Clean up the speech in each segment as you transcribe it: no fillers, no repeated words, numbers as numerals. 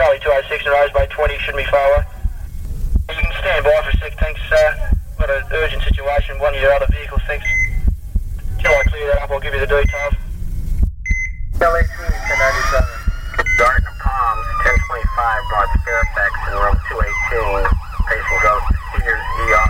Charlie 206 and rise by 20, shouldn't be far away. You can stand by for a sec, thanks. We've got an urgent situation, one of your other vehicles, thanks. Till I clear that up, I'll give you the details. LAC 1097. Dark Palms, 1025, North Fairfax, in room 218. Patient goes to Cedars ER.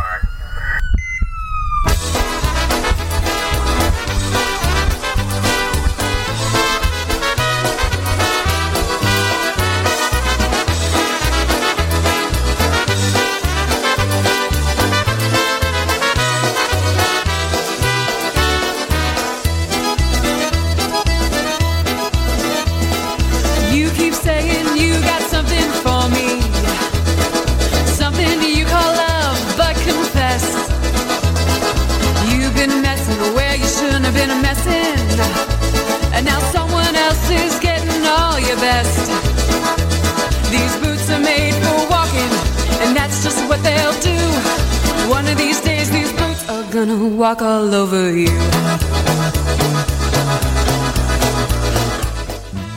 Walk all over you.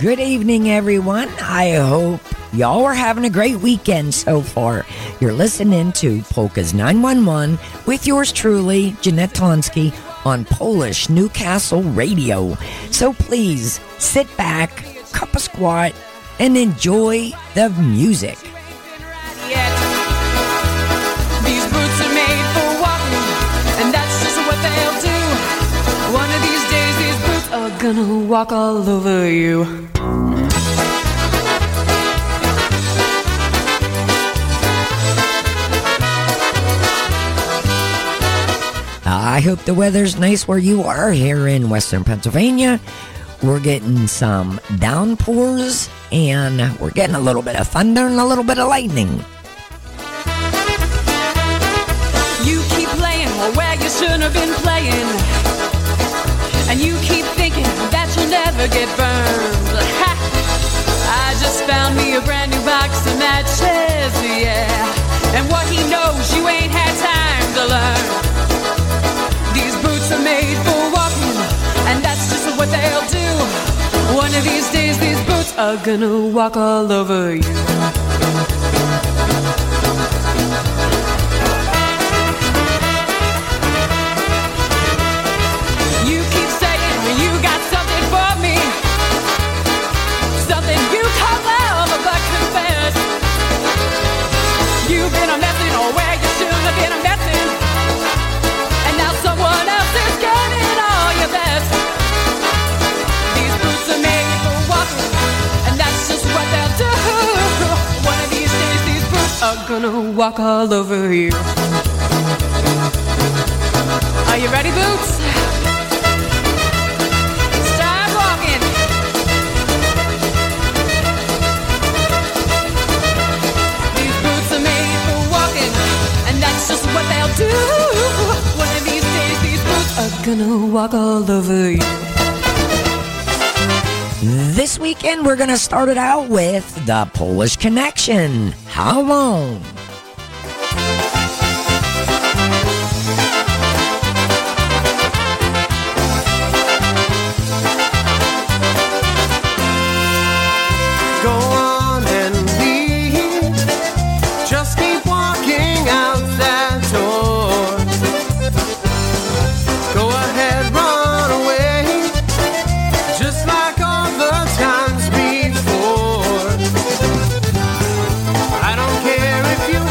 Good evening, everyone. I hope y'all are having a great weekend so far. You're listening to Polka's 911 with yours truly, Jeanette Tonski, on Polish Newcastle Radio. So please sit back, cup a squat, and enjoy the music. Gonna walk all over you. I hope the weather's nice where you are here in Western Pennsylvania. We're getting some downpours, and we're getting a little bit of thunder and a little bit of lightning. You keep playing where you shouldn't have been playing. And you keep thinking that you'll never get burned. Ha! I just found me a brand new box of matches, yeah. And what he knows you ain't had time to learn. These boots are made for walking, and that's just what they'll do. One of these days these boots are gonna walk all over you. Gonna walk all over you. Are you ready, Boots? Start walking. These boots are made for walking, and that's just what they'll do. One of these days, these boots are gonna walk all over you. This weekend, we're gonna start it out with the Polish Connection. How long? If you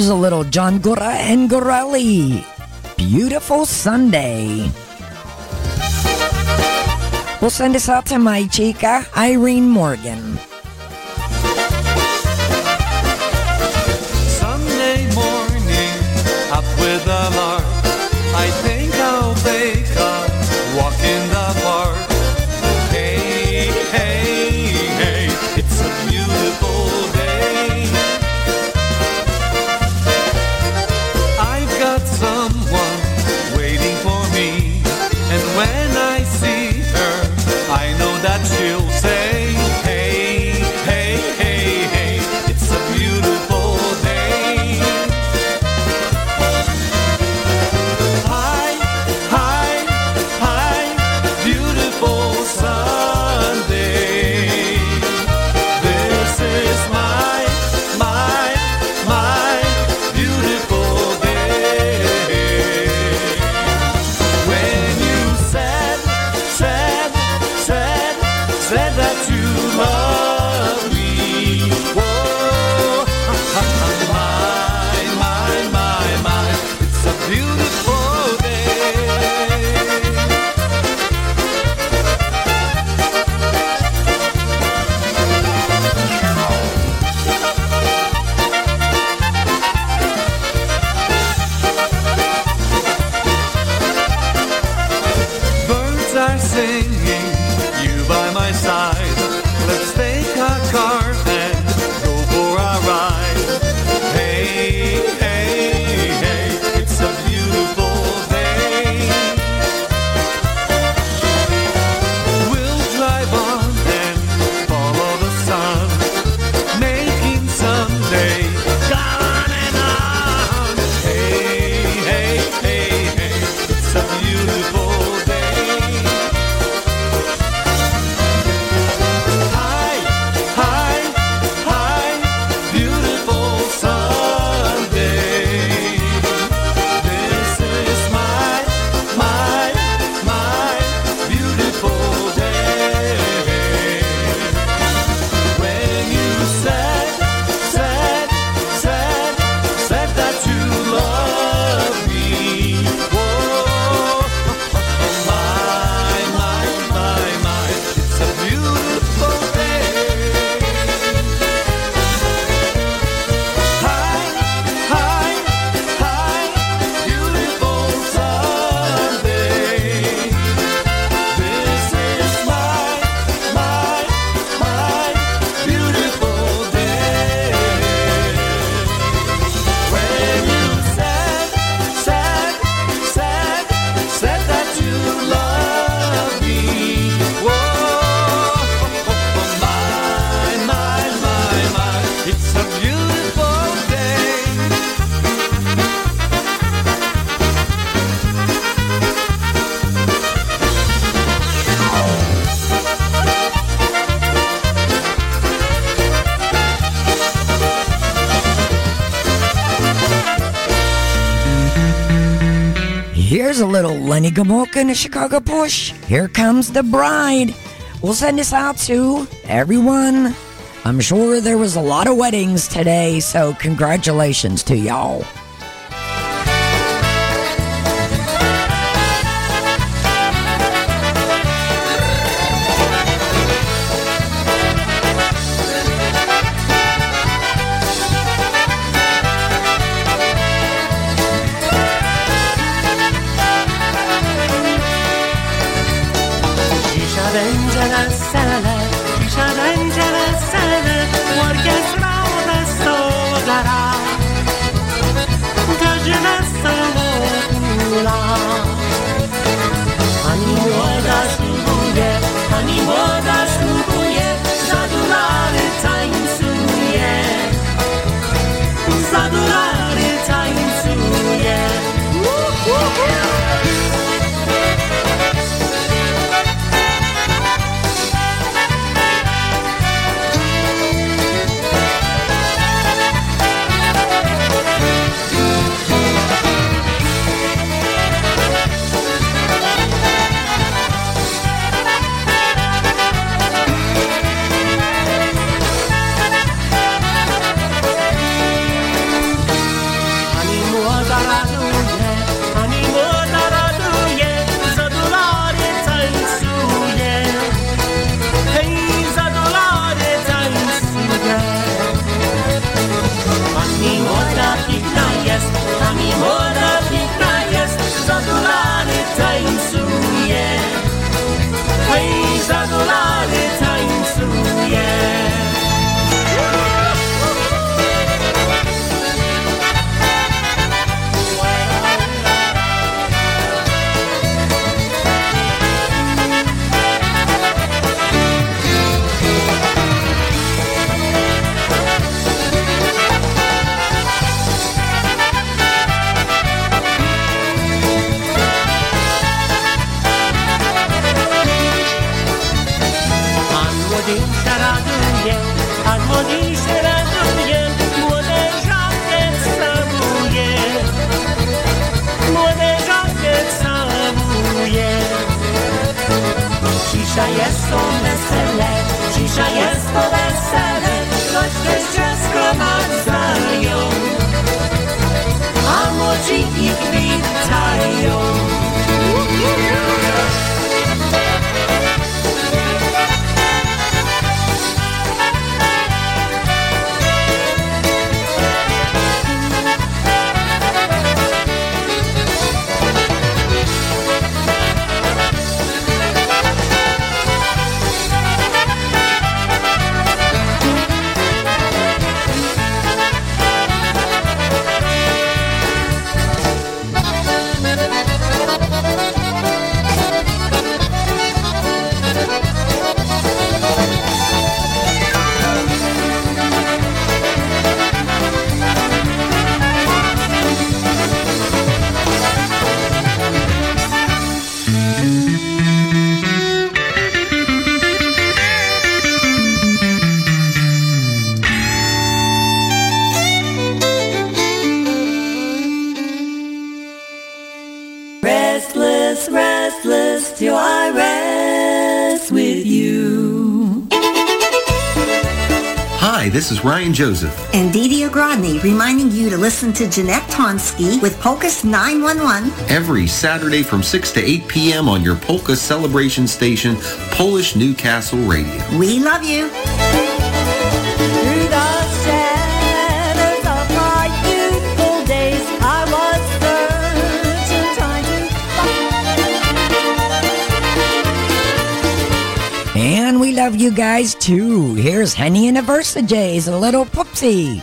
Here's a little John Gora and Górale. Beautiful Sunday. We'll send this out to my chica, Irene Morgan. Sunday morning, up with the lark. I think I'll take a walk in the park. Hey, hey, hey, it's a beautiful day. I've got someone waiting for me, and when I see her, I know that she'll say, hey, hey, hey, hey, it's a beautiful day. Hi, hi, hi, beautiful Sunday. This is my beautiful day. When you said that you love me. Whoa, my, it's a beautiful day. Birds are singing, you by my side. Let's take a car and go for a ride. Hey, hey, hey, it's a beautiful day. We'll drive on and follow the sun, making Sunday gone and on. Hey, hey, hey, hey, it's a beautiful day. Hi, hi, hi, beautiful Sunday. This is my beautiful day. When you said that you love me. Whoa, my, it's a beautiful day. Hi, hi, hi, beautiful Sunday. This is my beautiful day. When you said that you love me. Whoa, my, it's a beautiful day. Here's a little Lenny Gomulka and a Chicago Push. Here comes the bride. We'll send this out to everyone. I'm sure there was a lot of weddings today, so congratulations to y'all. Dzisiaj będzie wesele, dzisiaj będzie wesele, orkiestra wesoło gra. Każdy wesoło kula. Pani młoda ślubuje, zadulary tańcuje. Zadulary tańcuje. Woo, woo, woo. Cisza jest to wesele, cisza jest to wesele, choć też ciasko ma znają, a młodzi ich witają. This is Ryan Joseph and Didi Ogrodny reminding you to listen to Jeanette Tonski with Polka's 911 every Saturday from 6 to 8 p.m. on your Polka celebration station, Polish Newcastle Radio. We love you. And we love you guys too. Here's Henny and the Versajays, a little Poopsie.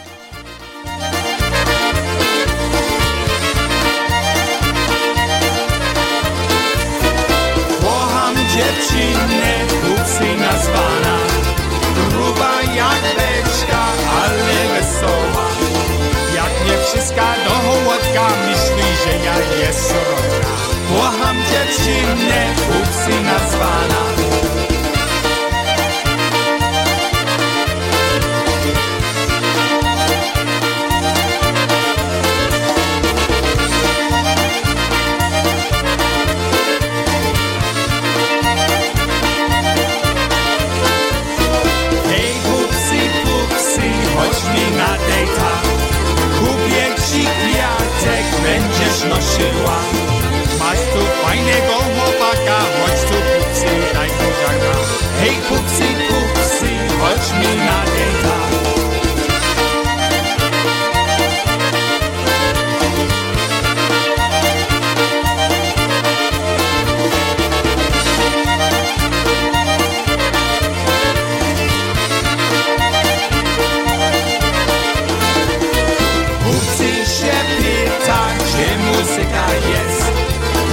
Kocham dziewczynę, Poopsie nazwana, gruba jak beczka, ale wesoła. Jak nie wciska do hołodka, myśli, że ja jest sroka. Kocham dziewczynę, Poopsie nazwana. Będziesz nosiła, masz tu fajnego chłopaka, chodź tu Pupsi, daj buziaka. Hej Pupsi, Pupsi, chodź mi na dejta.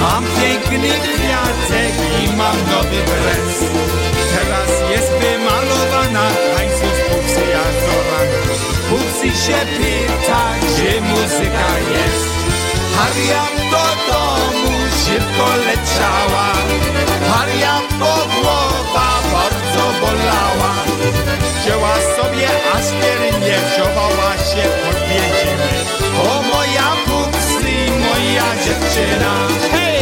Mam piękny kwiatek i mam nowy dres. Teraz jest wymalowana, tańców Pupsi jak dorana. Pupsi się pyta, gdzie muzyka jest. Harja do domu szybko leciała, harja po głowa bardzo bolała. Wzięła sobie aspirynie, wziąła się pod biedziny. O moja Pupsi, moja dziewczyna, hej!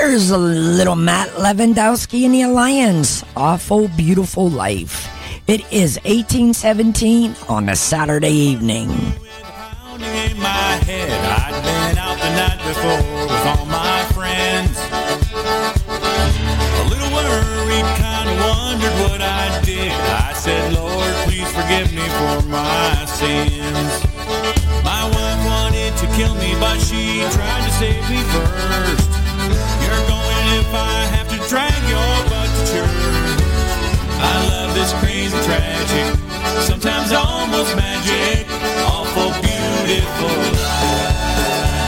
Here's a little Matt Lewandowski and the Alliance, Awful Beautiful Life. It is 18:17 on a Saturday evening. With a pounding in my head, I'd been out the night before with all my friends. A little worried, kind of wondered what I did. I said, Lord, please forgive me for my sins. My wife wanted to kill me, but she tried to save me first. If I have to drag your butt to church, I love this crazy tragic, sometimes almost magic, awful beautiful life.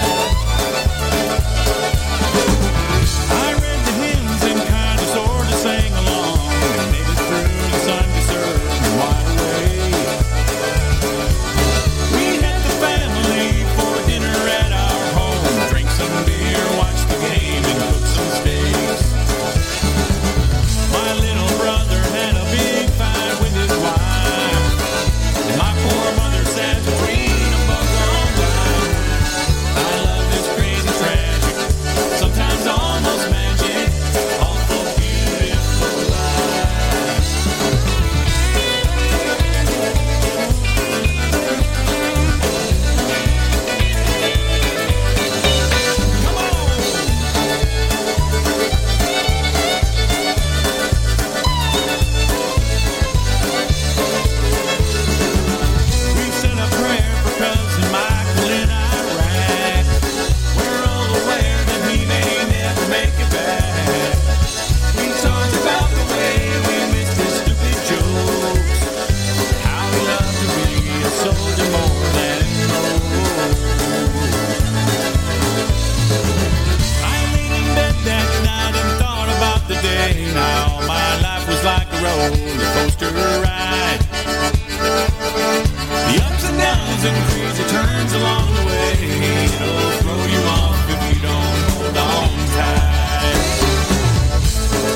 and crazy turns along the way. It'll throw you off if you don't hold on tight.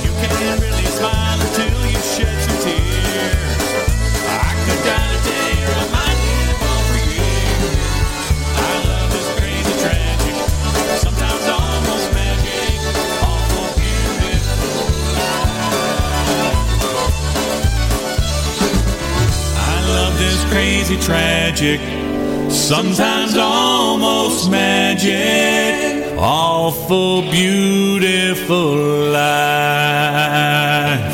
You can't really smile until you shed some tears. I could die today or I might live on for years. I love this crazy tragic, sometimes almost magic, awful beautiful life. I love this crazy tragic, sometimes almost magic, awful beautiful life.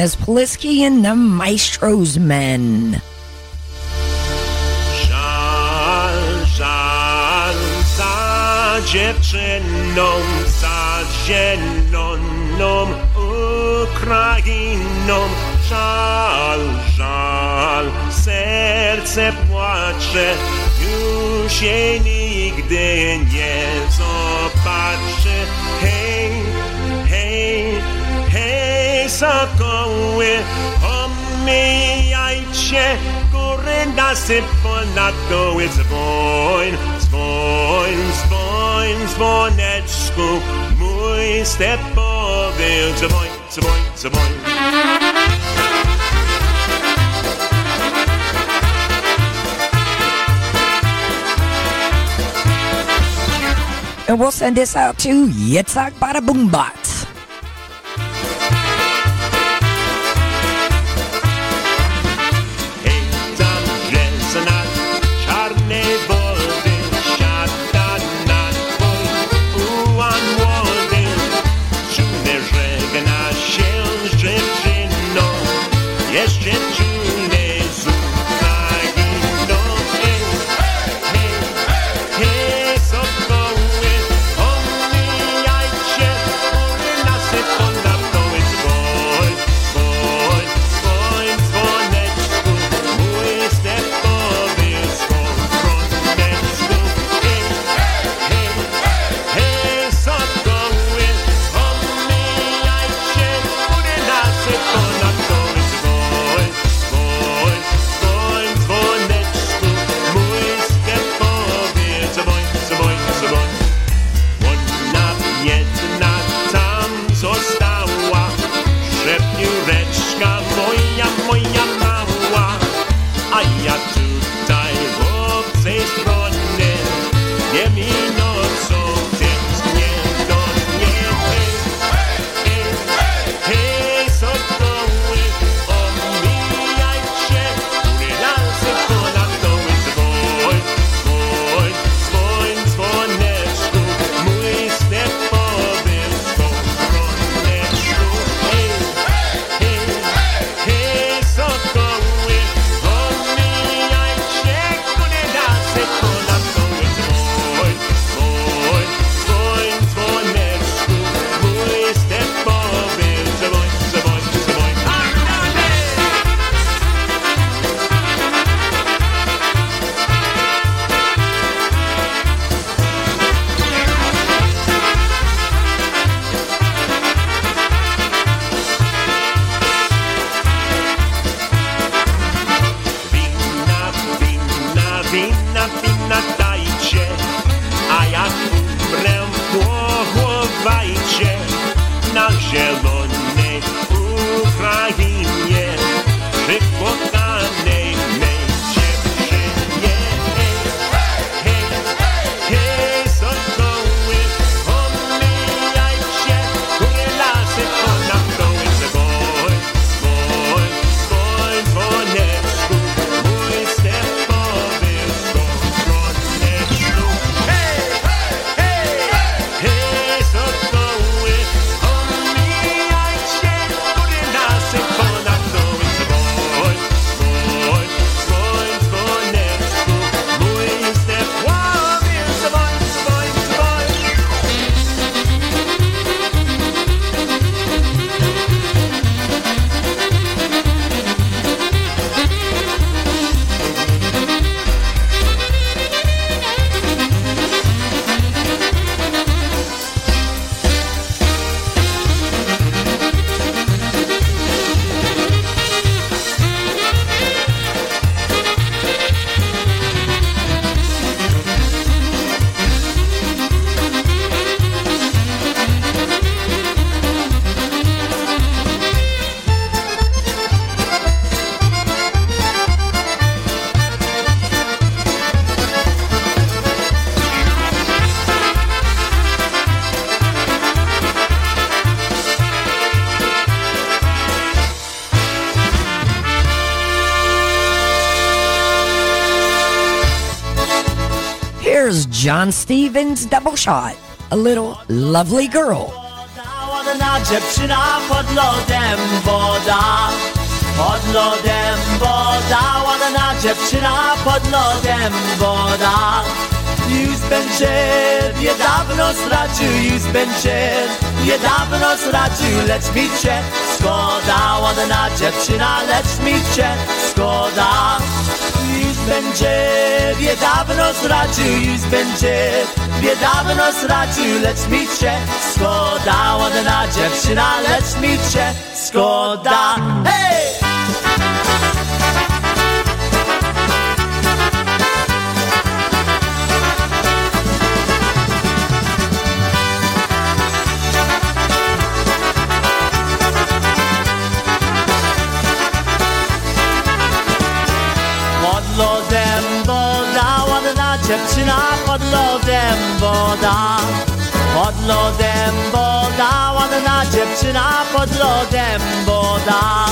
As Poliski and the Maestro's Men. Żal, żal za dziewczyną, za zieloną Ukrainą. Żal, żal, serce płacze, już jej nigdy nie zobaczę. Hej, hej, sokoły, omijajcie góry nasypą na doły. Dzwoń, dzwoń, dzwoń, dzwoneczku, mój stepowy. Dzwoń, dzwoń, dzwoń. And we'll send this out to Yitzhak Bada Boombots. Hey, hey, hey, sokoły, omijajcie, góry zielonej Ukrainie, przygotanej męcie przyjmie. Hej, hej, hej, sokoły, pomijajcie, góry lasy, ponad doły, zwoj, zwoj, zwoj, dzwoneczku, mój stepowy, dzwoneczku. Hej, hej, hej, hej, sokoły, pomijajcie, góry lasy, ponad doły, zwoj, zwoj, zwoj, dzwoneczku, mój stepowy, dzwoń, dzwoń, dzwoń. Here's John Stevens' Double Shot, A Little Lovely Girl. Woda, ładna dziewczyna pod lodem woda, ładna dziewczyna pod lodem woda. Już zbęczył, je dawno stracił, już zbęczył, je dawno stracił, lecz mi cię szkoda, ładna dziewczyna, lecz mi cię szkoda. Już zbęczył, je dawno stracił, już zbęczył, je dawno stracił, lecz mi cię szkoda, ładna dziewczyna, lecz mi cię szkoda. Hej! Dziewczyna pod lodem woda, ładna dziewczyna pod lodem woda.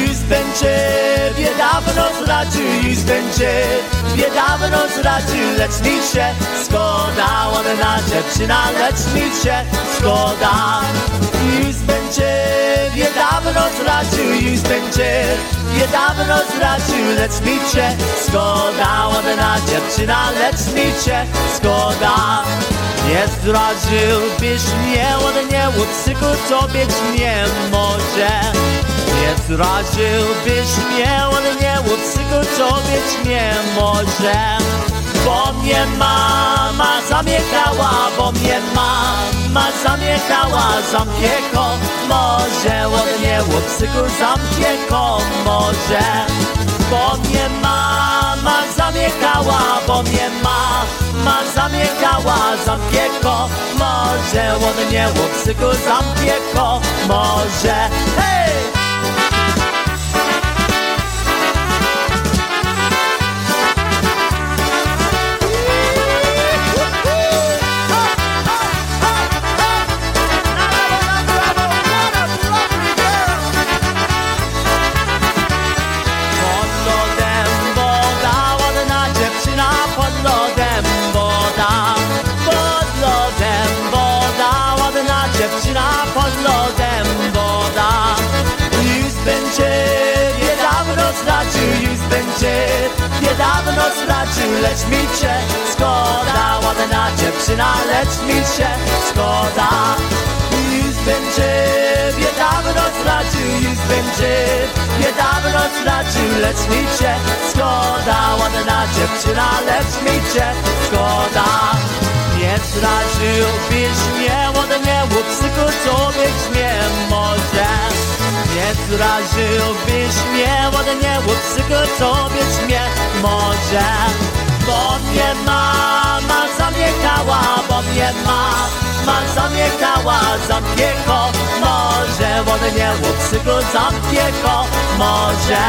Już zbęczył, je dawno zdradził, już zbęczył, je dawno zdradził, lecz mi się szkoda, ładna dziewczyna, lecz mi się szkoda. Już zbęczył, je dawno zdradził, już zbęczył, je dawno zdradził, lecz mi cię szkoda, ładna dziewczyna, lecz mi cię szkoda. Nie zdradziłbyś mnie, ładnie łupcyku, tobie nie może. Nie zdradziłbyś mnie, ładnie łupcyku, tobie nie może. Bo mnie mama zamiechała, bo mnie mama zamiechała, zamknie komorze, ładnie łopsyku, zamknie komorze. Bo mnie mama zamiechała, bo mnie mama zamiechała, zamknie komorze, ładnie łopsyku, zamknie komorze. Hej! Niedawno stracił, lecz mi cię szkoda, ładna dziewczyna, lecz mi cię szkoda. Już będzie, niedawno stracił, już będzie, niedawno stracił, lecz mi cię szkoda, ładna dziewczyna, lecz mi cię szkoda. Nie zdradziłbyś mnie, ładnie łupsyku, co być nie może. Nie zdradziłbyś mnie, ładnie łupsyku, co być nie może. Bo mnie mama zamiekała, bo mnie mama zamiekała, zamknie komorze. Żadne miało przygód zapieko może.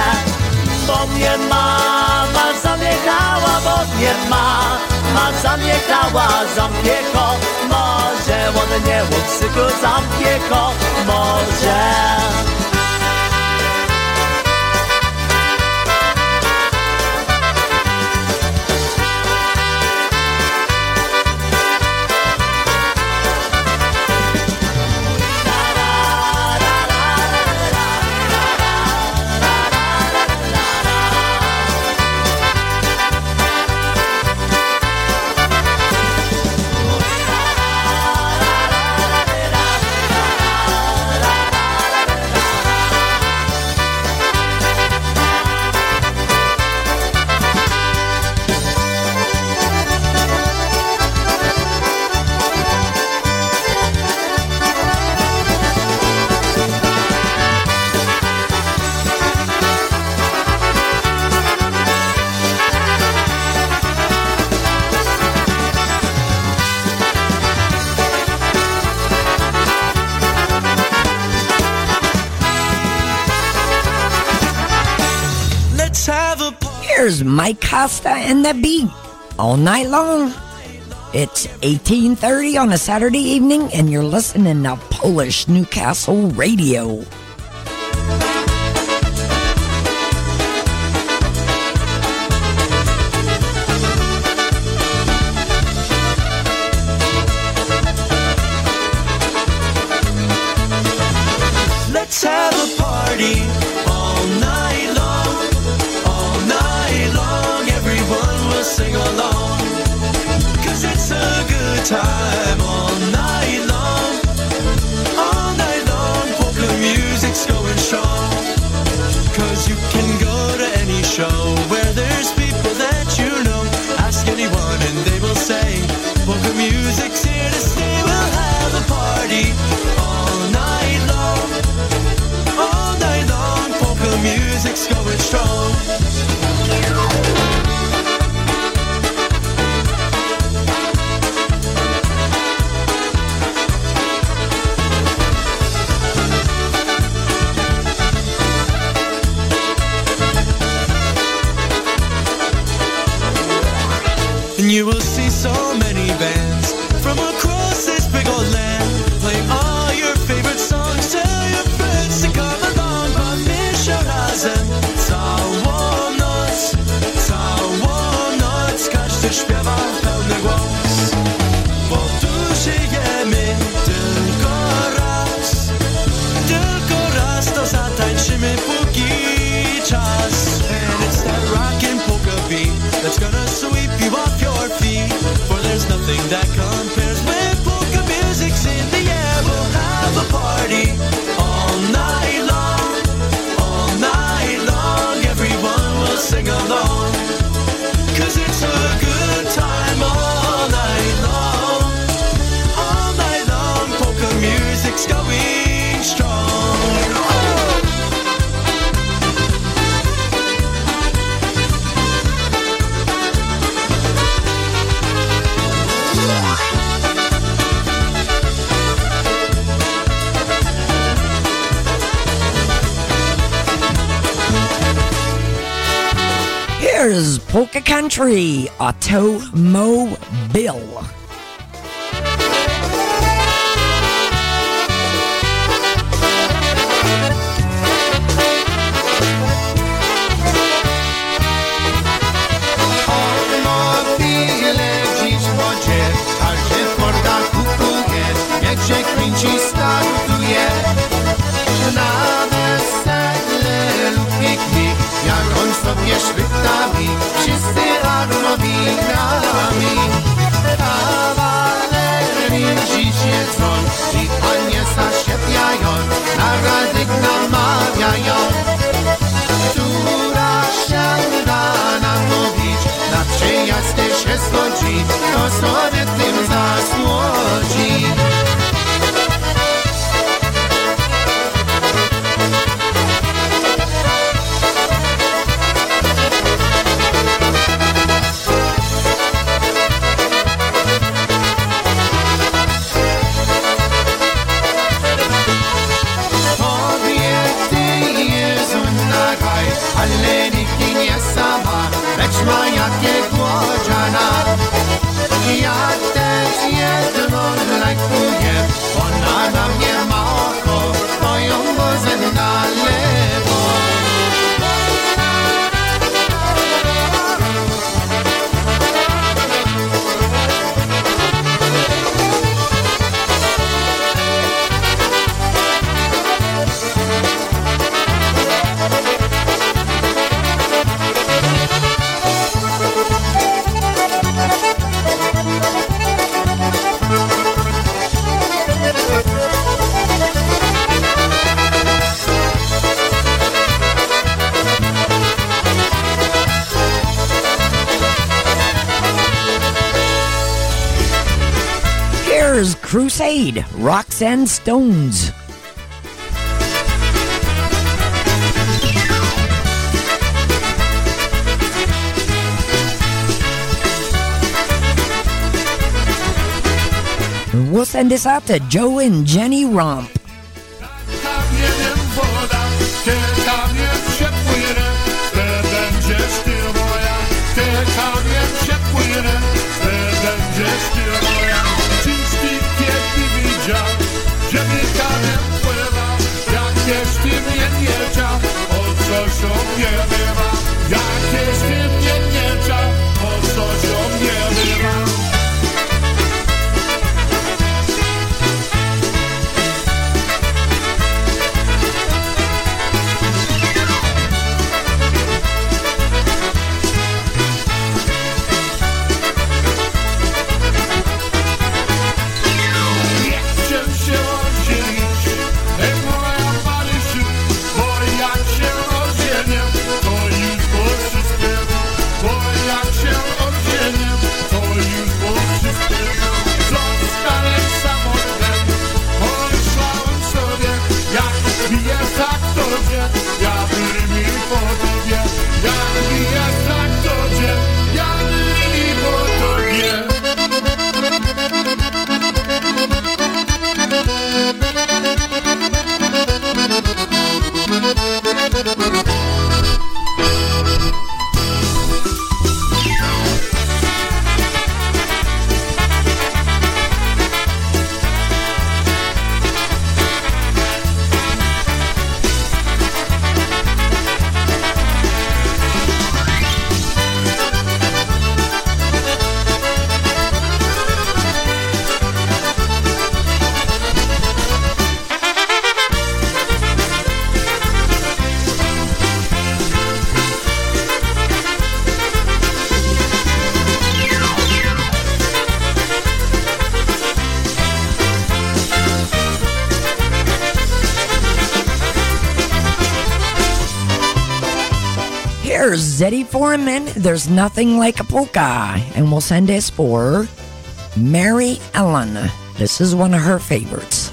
Bo mnie mama zamiechała, bo mnie mama zamiechała, zapieko może. One nie było przygód zapieko może. Here's Mike Costa and the Beat all night long. It's 18:30 on a Saturday evening, and you're listening to Polish Newcastle Radio. Polka Country, Automobile. To sobie tym zasłodzi. Bears Crusade, Rocks and Stones. We'll send this out to Joe and Jenny Romp. Zeddy Foreman, There's Nothing Like a Polka. And we'll send this for Mary Ellen. This is one of her favorites.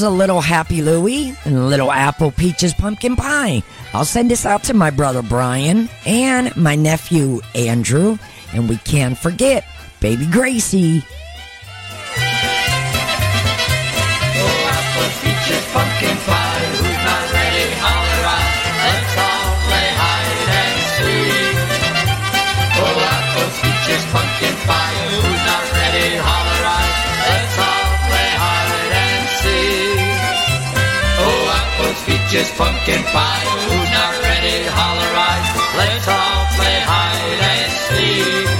A little Happy Louie and a little Apple Peaches Pumpkin Pie. I'll send this out to my brother Brian and my nephew Andrew, and we can't forget baby Gracie. Oh, apple peaches pumpkin pie. peaches, pumpkin pie. Who's not ready? Holler eyes. Let's all play hide and seek.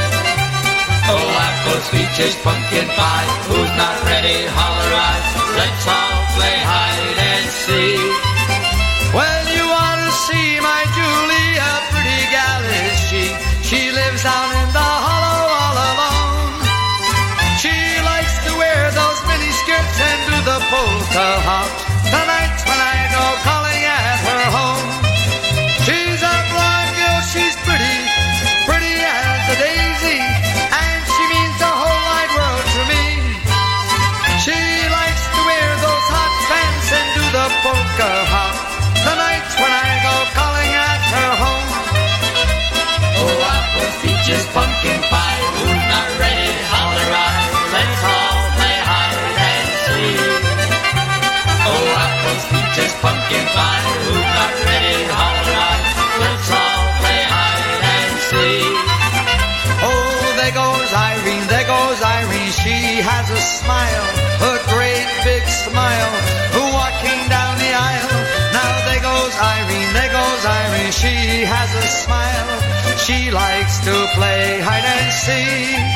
Oh, apples, peaches, pumpkin pie. Who's not ready? Holler eyes. Let's all play hide and seek. Well, you ought to see my Julie, a pretty gal is she. She lives out in the hollow all alone. She likes to wear those mini skirts and do the polka hop. The nights when I go calling at her home. She's a blonde girl, she's pretty, pretty as a daisy, and she means the whole wide world to me. She likes to wear those hot pants and do the polka hop. The nights when I go calling at her home. Oh, apples, peaches, pumpkin pie, who's not ready? Holler eye, let's all play hide and seek. Oh, apples, peaches, pumpkin pie, who's not ready? Holler eye, let's all play hide and seek. Oh, there goes Irene, there goes Irene. She has a smile, a great big smile, walking down the aisle. Now there goes Irene, there goes Irene. She has a smile. She likes to play hide and seek.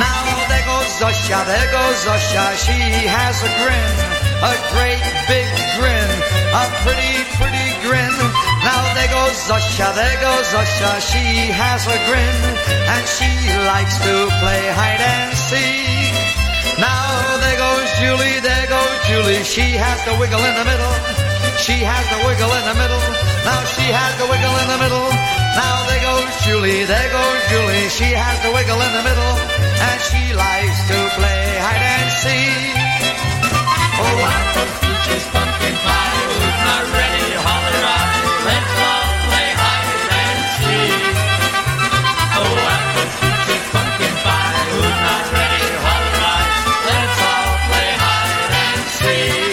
Now there goes Zosia, there goes Zosia. She has a grin, a great big grin, a pretty, pretty grin. Now there goes Zosia, there goes Zosia. She has a grin, and she likes to play hide and seek. Now there goes Julie, there goes Julie. She has the wiggle in the middle. She has the wiggle in the middle. Now she has the wiggle in the middle. Now there goes Julie, there goes Julie. She has the wiggle in the middle, and she likes to play hide and seek. Oh, apples, peaches, pumpkin pie. Who's not ready? Holler out. Let's all play hide and seek. Oh, apples, peaches, pumpkin pie. Who's not ready? Holler out. Let's all play hide and seek.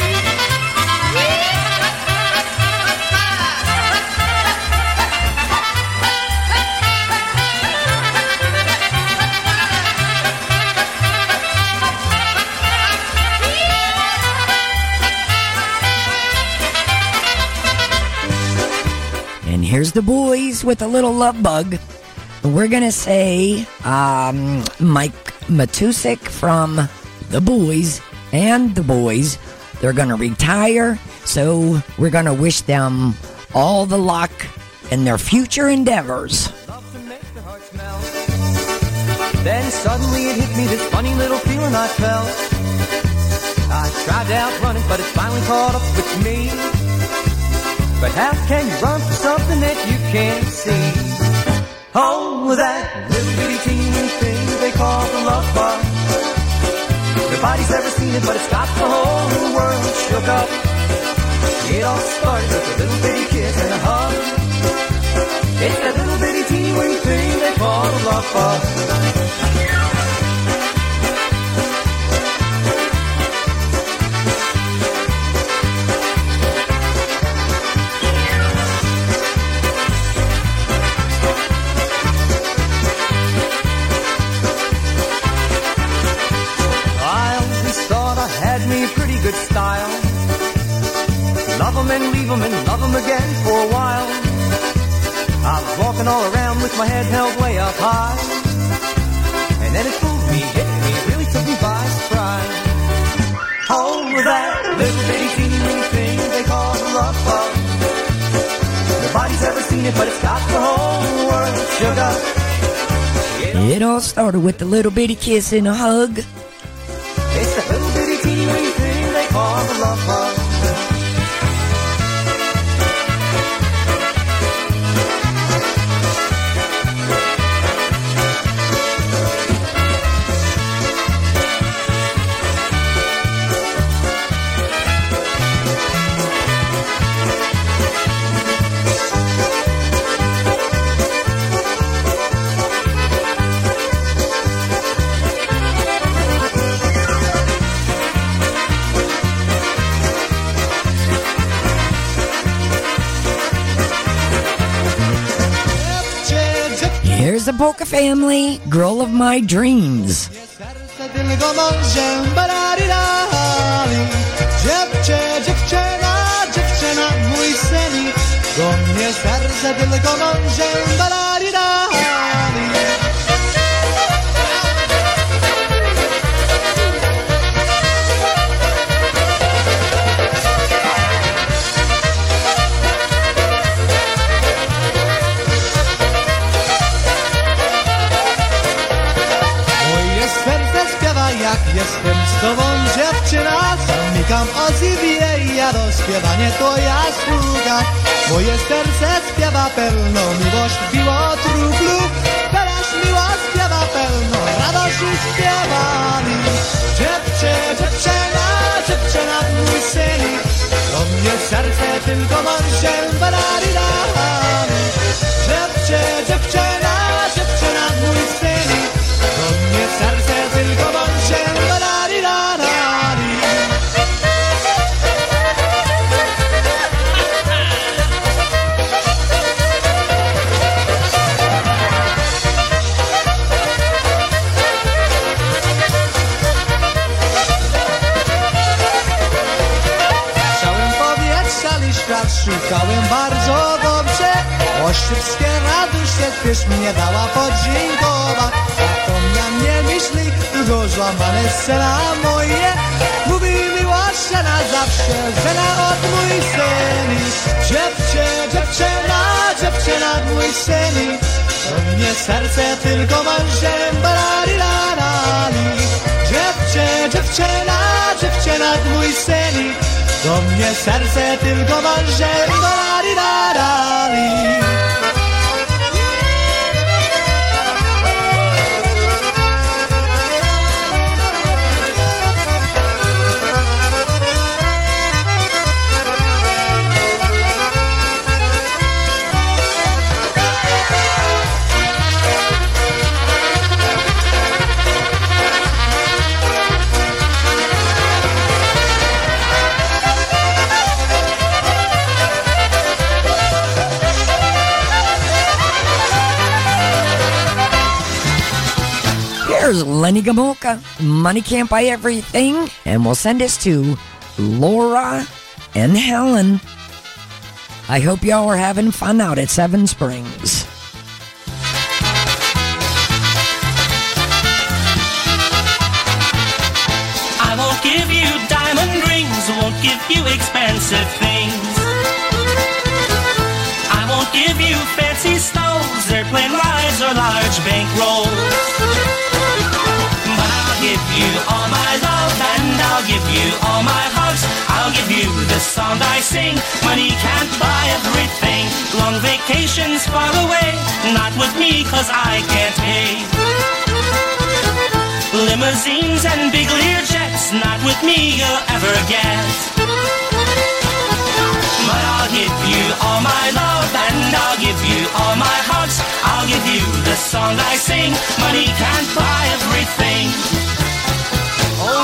Here's the Boys with a little love bug. We're going to say Mike Matusik from the Boys and the Boys. They're going to retire, so we're going to wish them all the luck in their future endeavors. Love to make the heart melt. Then suddenly it hit me, this funny little feeling I felt. I tried to outrun it, but it finally caught up with me. But how can you run for something that you can't see? Oh, that little bitty teeny thing they call the love bug. Nobody's ever seen it, but it's got the whole world shook up. It all started with a little bitty kiss and a hug. It's that little bitty teeny wee thing they call the love bug. Good style. Love them and leave them and love them again for a while. I was walking all around with my head held way up high. And then it fooled me, hit me, really took me by surprise. Oh, that little bitty teeny weeny thing they call the love bug. Nobody's ever seen it, but it's got the whole world shook up. It all started with a little bitty kiss and a hug. It's the little bitty teeny weeny thing. All the love bug. The Polka family, Girl of My Dreams. Wiesz, serce tylko mąże, da-da-di-da. Jestem z tobą dziewczyna, zamykam ozywie i ja do śpiewanie to ja sługa. Moje serce śpiewa pełno, miłość biło truplu, teraz miłość śpiewa pełno, radości śpiewami. Dziewczyna, dziewczyna w mój syni, do mnie serce tylko mążem badaridami. Dziewczyna, dziewczyna w mój syni, do mnie serce tylko mążem. Szukałem bardzo dobrze, oszczypskie radusze też mnie dała podziękować. A to mnie nie myśli, tylko złamane sela moje. Mówi miłość na zawsze, że na od mój syni. Dziewczyna, dziewczyna mój syni, to mnie serce tylko mężem bararilarali. Dziewczyna, dziewczyna mój syni, do mnie serce tylko marzy, marirarali. Here's Lenny Gomulka, Money Can't Buy Everything, and we'll send this to Laura and Helen. I hope y'all are having fun out at Seven Springs. I won't give you diamond rings, won't give you expensive things. I won't give you fancy stoves, airplane rides, or large bankrolls. I'll give you all my love and I'll give you all my hugs. I'll give you the song I sing. Money can't buy everything. Long vacations far away, not with me cause I can't pay. Limousines and big Lear jets, not with me you'll ever get. But I'll give you all my love and I'll give you all my hugs. I'll give you the song I sing. Money can't buy everything. Oh yeah.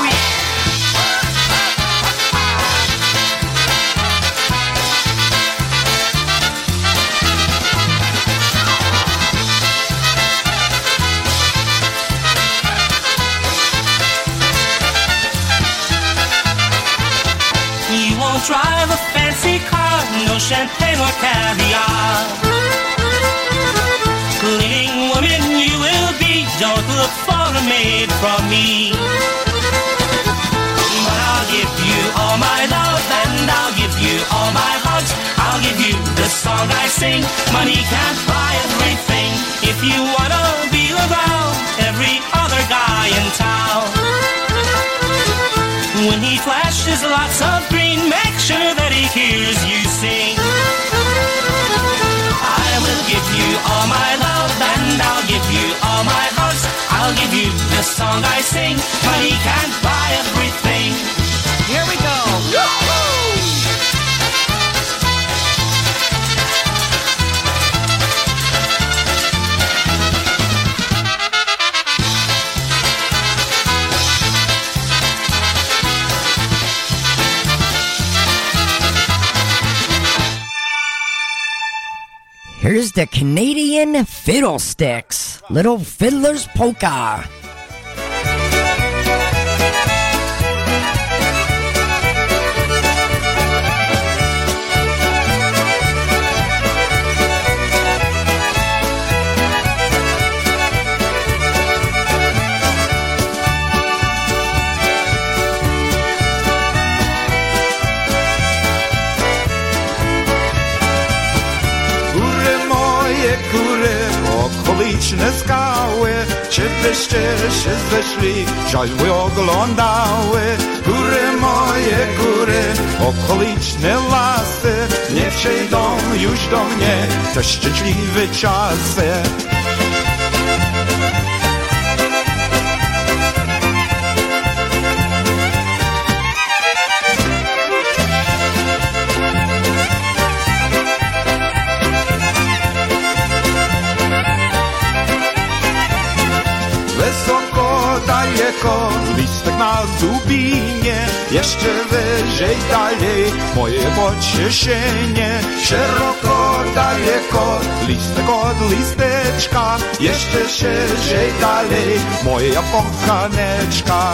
You won't drive a fancy car, no champagne or caviar. Cleaning woman you will be, don't look for a maid from me. I'll give you all my love and I'll give you all my hugs. I'll give you the song I sing. Money can't buy everything. If you wanna be around every other guy in town, when he flashes lots of green, make sure that he hears you sing. I will give you all my love and I'll give you all my hugs. I'll give you the song I sing. Money can't buy everything. Here we go. Yahoo! Here's the Canadian Fiddlesticks, Little Fiddler's Polka. Mroczne skały, czybyście się zeszli, żaźby oglądały. Góry moje góry, okoliczne lasy, nie przyjdą już do mnie te szczęśliwe czasy. Listek na dubinie, jeszcze wyżej dalej, moje pocieszenie. Szeroko daleko, listek od listeczka, jeszcze szerzej dalej, moja kochaneczka.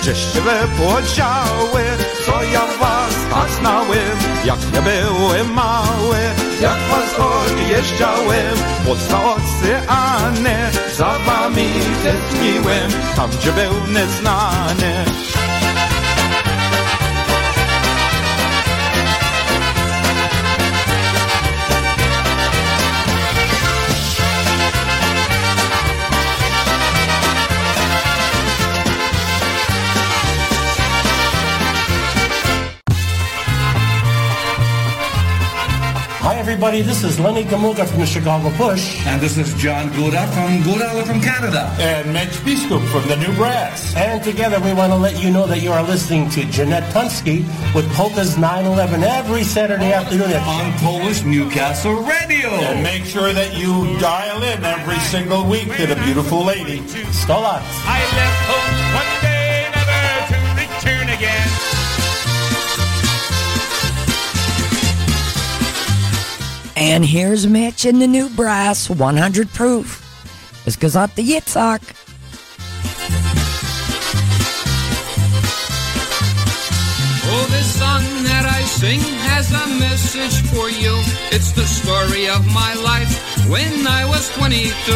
Gdzieś się podziały, co ja was tak znałem, jak ja byłem mały, jak was odjeżdżałem, poza oceanę, za wami tęskniłem, tam gdzie był nieznany. Everybody, this is Lenny Gomulka from the Chicago Push. And this is John Gora from Górale from Canada. And Max Biskup from the New Brass. And together we want to let you know that you are listening to Jeanette Tonski with Polka's 911 every Saturday afternoon on Polish Newcastle Radio. And make sure that you dial in every single week to the beautiful lady. Stolats. I left home one day never to return again. And here's Mitch in the New Brass, 100 proof. Es gesagt, der Yitzhak. Oh, this song that I sing has a message for you. It's the story of my life when I was 22.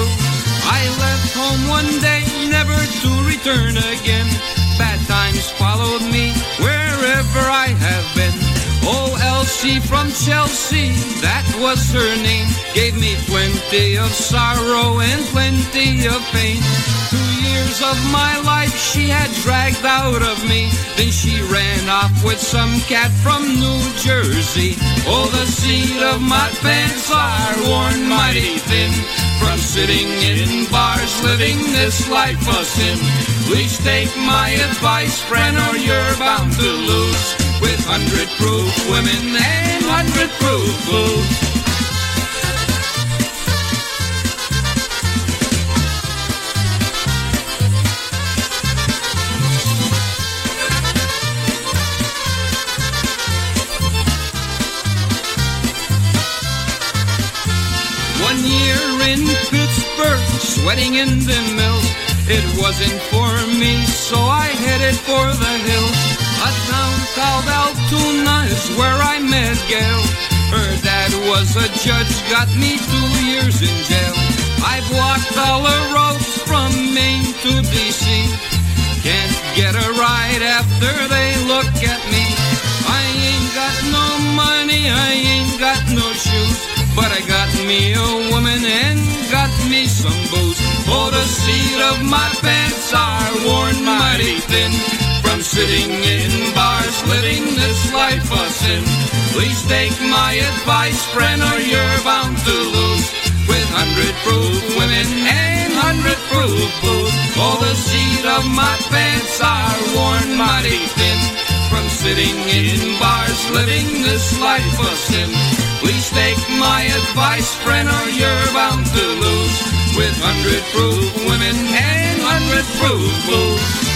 I left home one day, never to return again. Bad times followed me wherever I have been. Oh, Elsie from Chelsea, that was her name, gave me plenty of sorrow and plenty of pain. 2 years of my life she had dragged out of me, then she ran off with some cat from New Jersey. Oh, the seat of my pants are worn mighty thin, from sitting in bars, living this life of sin. Please take my advice, friend, or you're bound to lose. With 100 proof women and 100 proof booze. One year in Pittsburgh, sweating in the mills. It wasn't for me, so I headed for the hills. A town called Altoona is where I met Gail. Her dad was a judge, got me 2 years in jail. I've walked all the roads from Maine to D.C. Can't get a ride after they look at me. I ain't got no money, I ain't got no shoes, but I got me a woman and got me some booze. Oh, the seat of my pants are worn mighty thin, from sitting in bars, living this life of sin. Please take my advice, friend, or you're bound to lose. With 100 proof women and 100 proof booze. All the seat of my pants are worn mighty thin, from sitting in bars, living this life of sin. Please take my advice, friend, or you're bound to lose. With 100 proof women and 100 proof booze.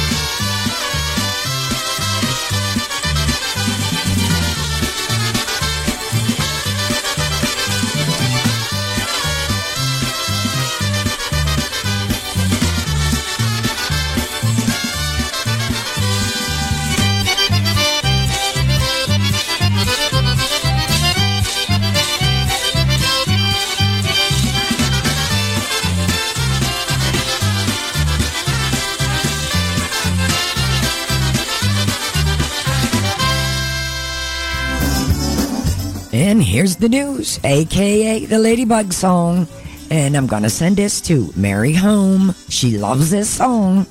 And here's the news, a.k.a. the Ladybug song. And I'm going to send this to Mary home. She loves this song.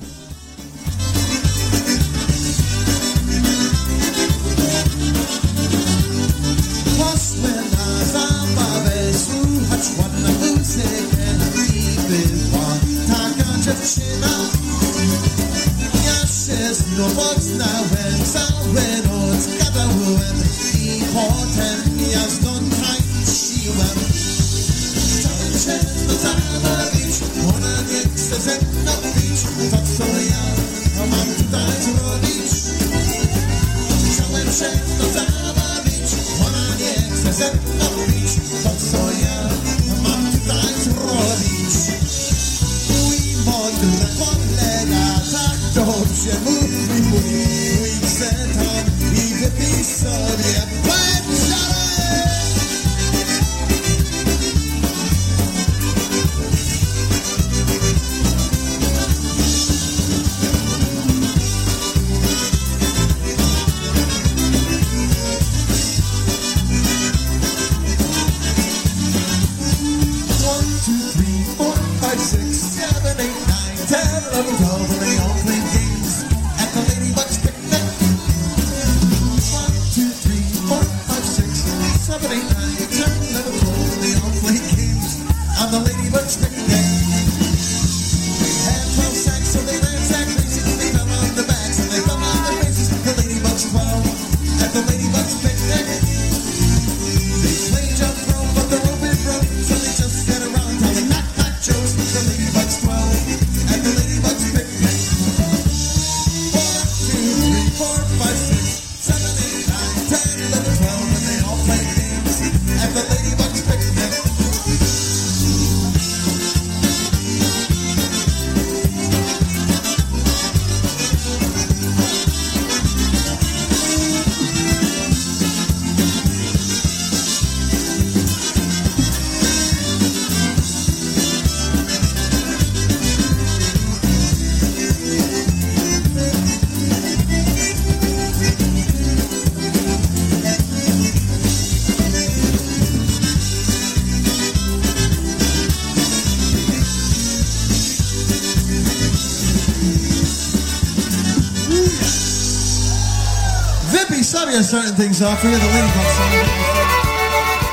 Starting things off here, the Ladybug.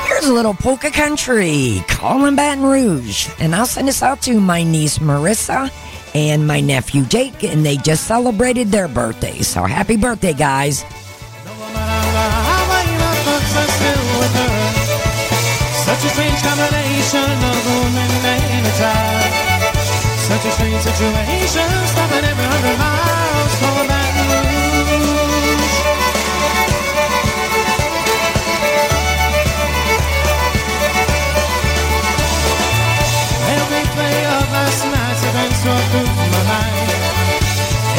Here's a little polka country, calling Baton Rouge. And I'll send this out to my niece Marissa and my nephew Jake, and they just celebrated their birthday. So happy birthday, guys. Such a strange combination of a woman and a child. Such a strange situation, stopping every 100 miles for Baton Rouge. All through my mind,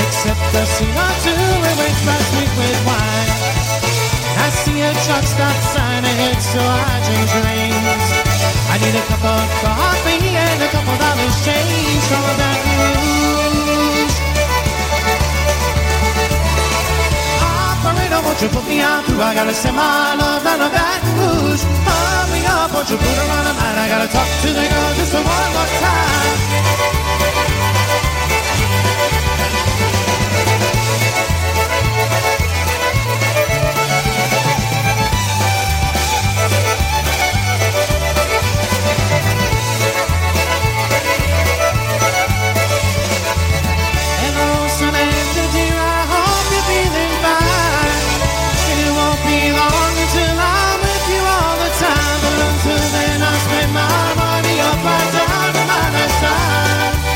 except the scene or two, it wakes my sleep with wine. I see a truck stop sign ahead, so I change lanes. I need a cup of coffee and a couple dollars change from a Baton Rouge. Operator, won't you put me on through? I gotta send my love down to Baton Rouge. Hurry up, won't you put her on a mind? I gotta talk to the girl just for one more time. Till then I'll spend my money up and down to my side.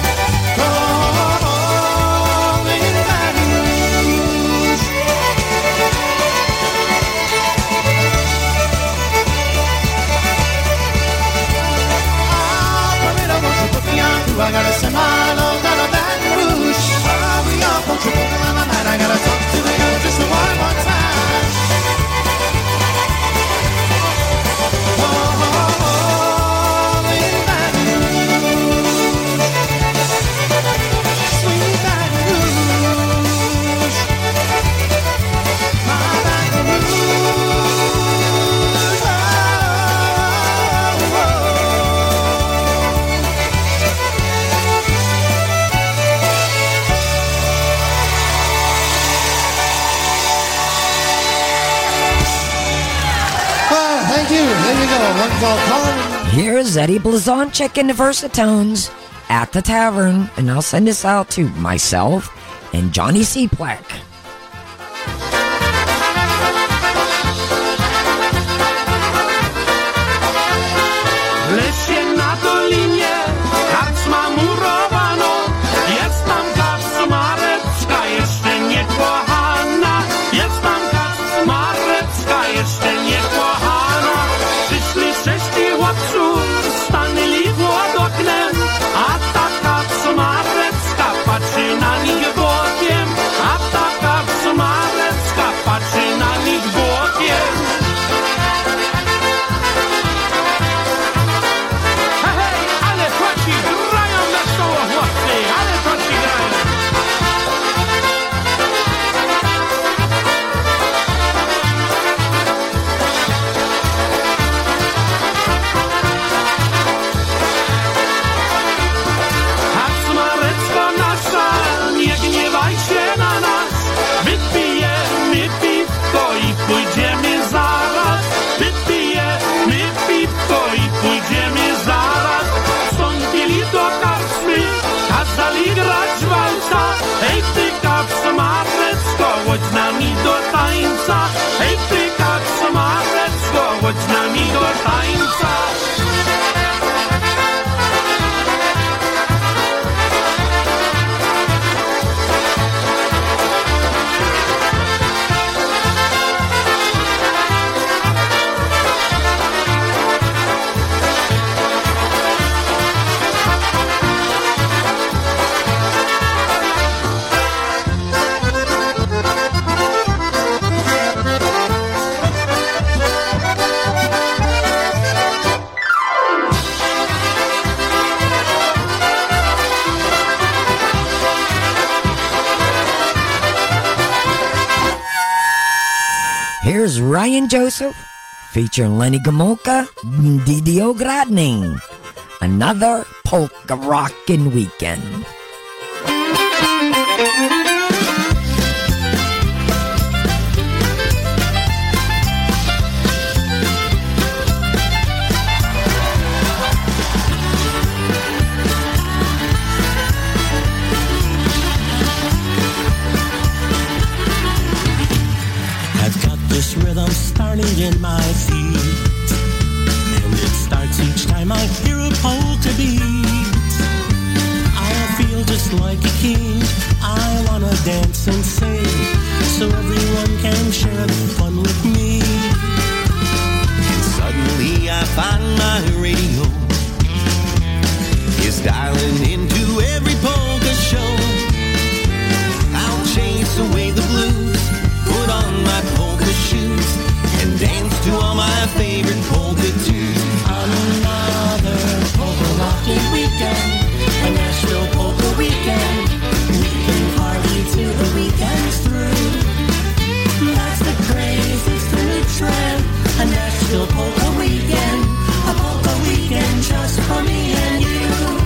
There you go. One ball call. Here's Eddie Blazon checking the Versatones at the tavern. And I'll send this out to myself and Johnny C. Plack. Here's Ryan Joseph featuring Lenny Gomulka, Didi Ogrodny. Another polka rockin' weekend. Rhythm starting in my feet, and it starts each time I hear a polka beat. I feel just like a king. I wanna dance and sing, so everyone can share the fun with me. And suddenly I find my radio is dialing into every polka show. I'll chase away the blues, put on my polka shoes, and dance to all my favorite polka tunes. Another polka rocking weekend, a Nashville polka weekend. We can party till the weekend's through. That's the craze, it's the new trend, a Nashville polka weekend, a polka weekend just for me and you.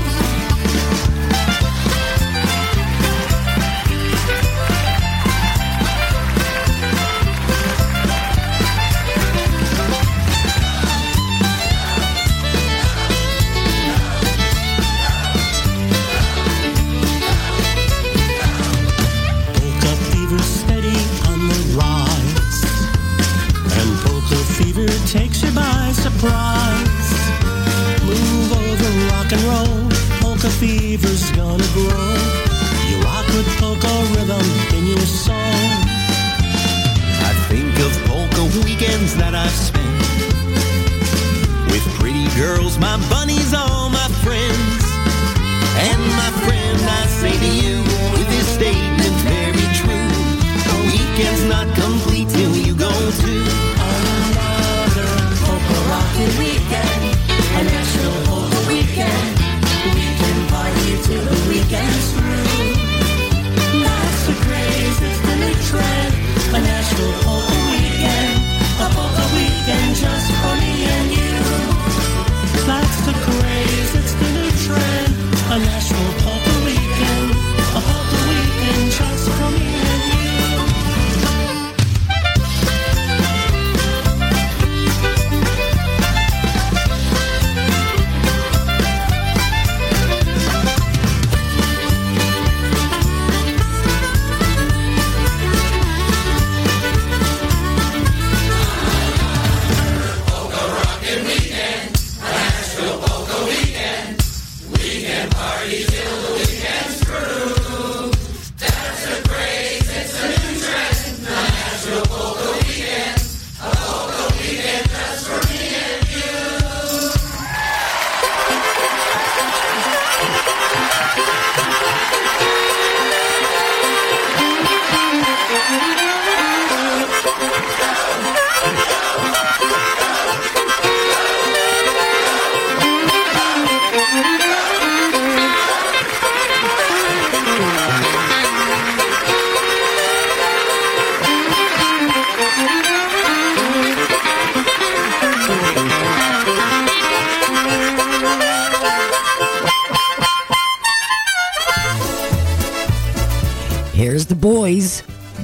Takes you by surprise. Move over, rock and roll. Polka fever's gonna grow. You rock with polka rhythm in your soul. I think of polka weekends that I've spent with pretty girls, my bunnies, all my friends. And my friend, I say to you, with this statement very true, the weekend's not complete till you go to Rockin' weekend, a Nashville polka weekend. We can party till the weekend's through. That's the craze, it's the new trend, a Nashville polka weekend, a polka weekend just for me and you. That's the craze, it's the new trend, a Nashville polka weekend, a polka weekend just for me and you.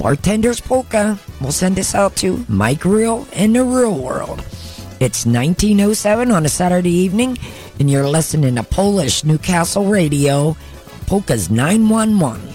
Bartender's Polka. We'll send this out to Mike Real and the Real World. It's 19:07 on a Saturday evening, and you're listening to Polish Newcastle Radio, Polka's 911.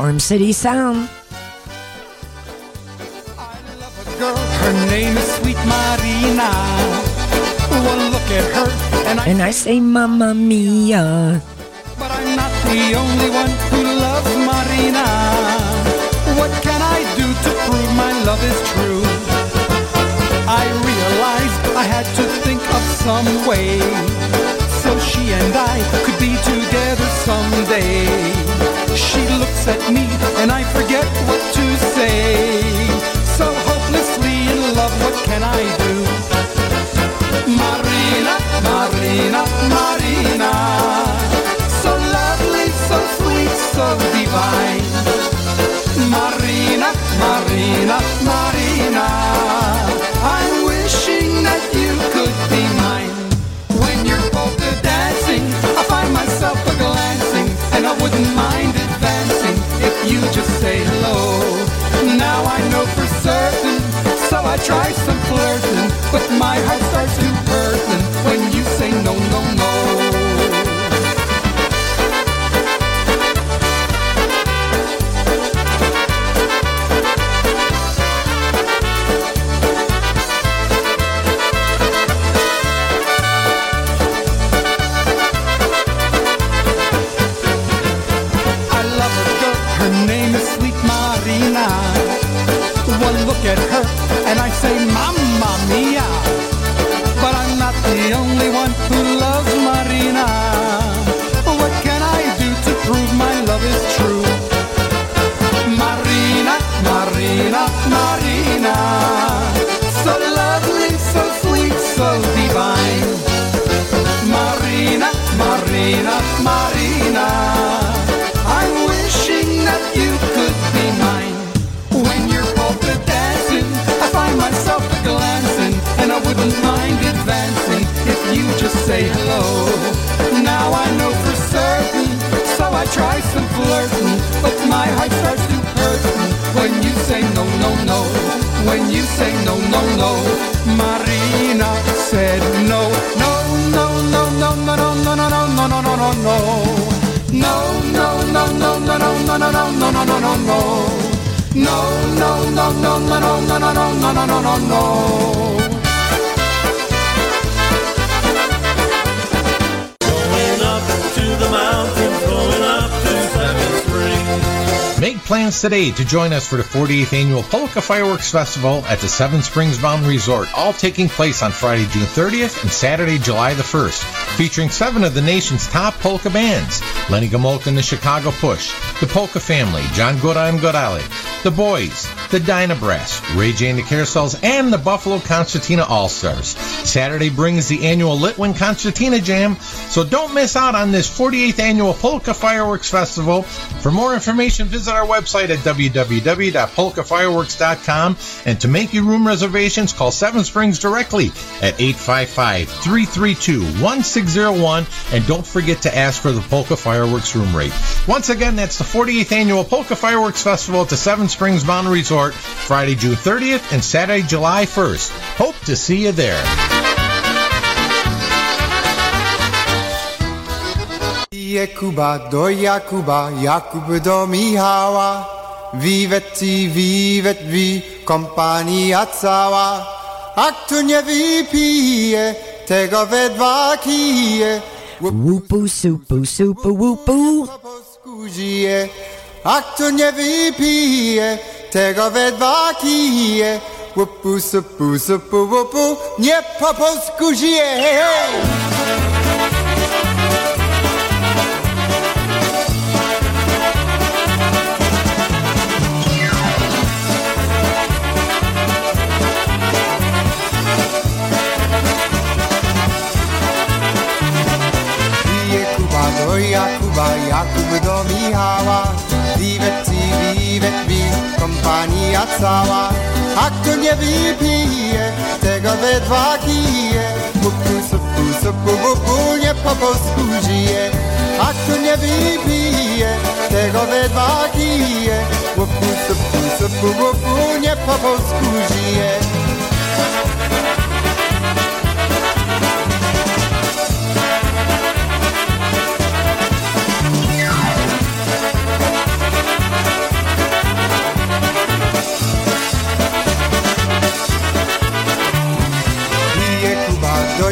Charm City Sound. I love a girl, her name is Sweet Marina. One look at her, and I say Mamma Mia. But I'm not the only one who loves Marina. What can I do to prove my love is true? I realized I had to think of some way, so she and I could be together someday. She looks at me and I forget what to say. So hopelessly in love, what can I do? Marina, Marina, Marina. So lovely, so sweet, so divine. Marina, Marina, Marina. I'm wishing that you could be mine. When you're polka dancing, I find myself a glancing, and I wouldn't mind advancing if you just say hello. Now I know for certain, so I try some flirting, but my heart starts to burden when you say no, no, no. At her and I say Mamma Mia. But I'm not the only one who loves Marina. What can I do to prove my love is true? Marina, Marina, Marina. So lovely, so sweet, so divine. Marina, Marina, Marina. I'm wishing that you could be mine. Myself a glancing, and I wouldn't mind advancing if you just say hello. Now I know for certain, so I try some flirting, but my heart starts to hurt when you say no, no, no. When you say no, no, no. Marina said no, no, no, no, no, no, no, no, no, no, no, no, no, no. no, no, no, no, no, no, no, no, no, no, no. No, no, no, no, no, no, no, no, no, no, no, no. Going up to the mountains, going up to Seven Springs. Make plans today to join us for the 48th Annual Polka Fireworks Festival at the Seven Springs Mountain Resort, all taking place on Friday, June 30th and Saturday, July the 1st. Featuring 7 of the nation's top polka bands: Lenny Gomulka and the Chicago Push, the Polka Family, John Gora and Górale, the Boys, the New Brass, Ray J and the Carousels, and the Buffalo Concertina All-Stars. Saturday brings the annual Litwin Concertina Jam, so don't miss out on this 48th Annual Polka Fireworks Festival. For more information, visit our website at www.polkafireworks.com, and to make your room reservations, call Seven Springs directly at 855-332-160. And don't forget to ask for the Polka Fireworks room rate. Once again, that's the 48th Annual Polka Fireworks Festival at the Seven Springs Mountain Resort, Friday, June 30th and Saturday, July 1st. Hope to see you there. Jakuba do Jakuba, Jakub do Michała, wiwet i wiwet wi, kompania cała. A kto nie wypije, tego we dwa kije. Łupu, supu, supu, łupu. A kto nie wypije, tego we dwa kije. Łupu, supu, supu, łupu. Nie po polsku żyje. Jakuba, Jakub do Michała, wiwet wi, kompania cała. A kto nie wypije, tego we dwa kije. Bupu, supu, supu, bupu, nie po polsku żyje. A kto nie wypije, tego we dwa kije. Bupu, supu, supu, bupu, nie po polsku żyje.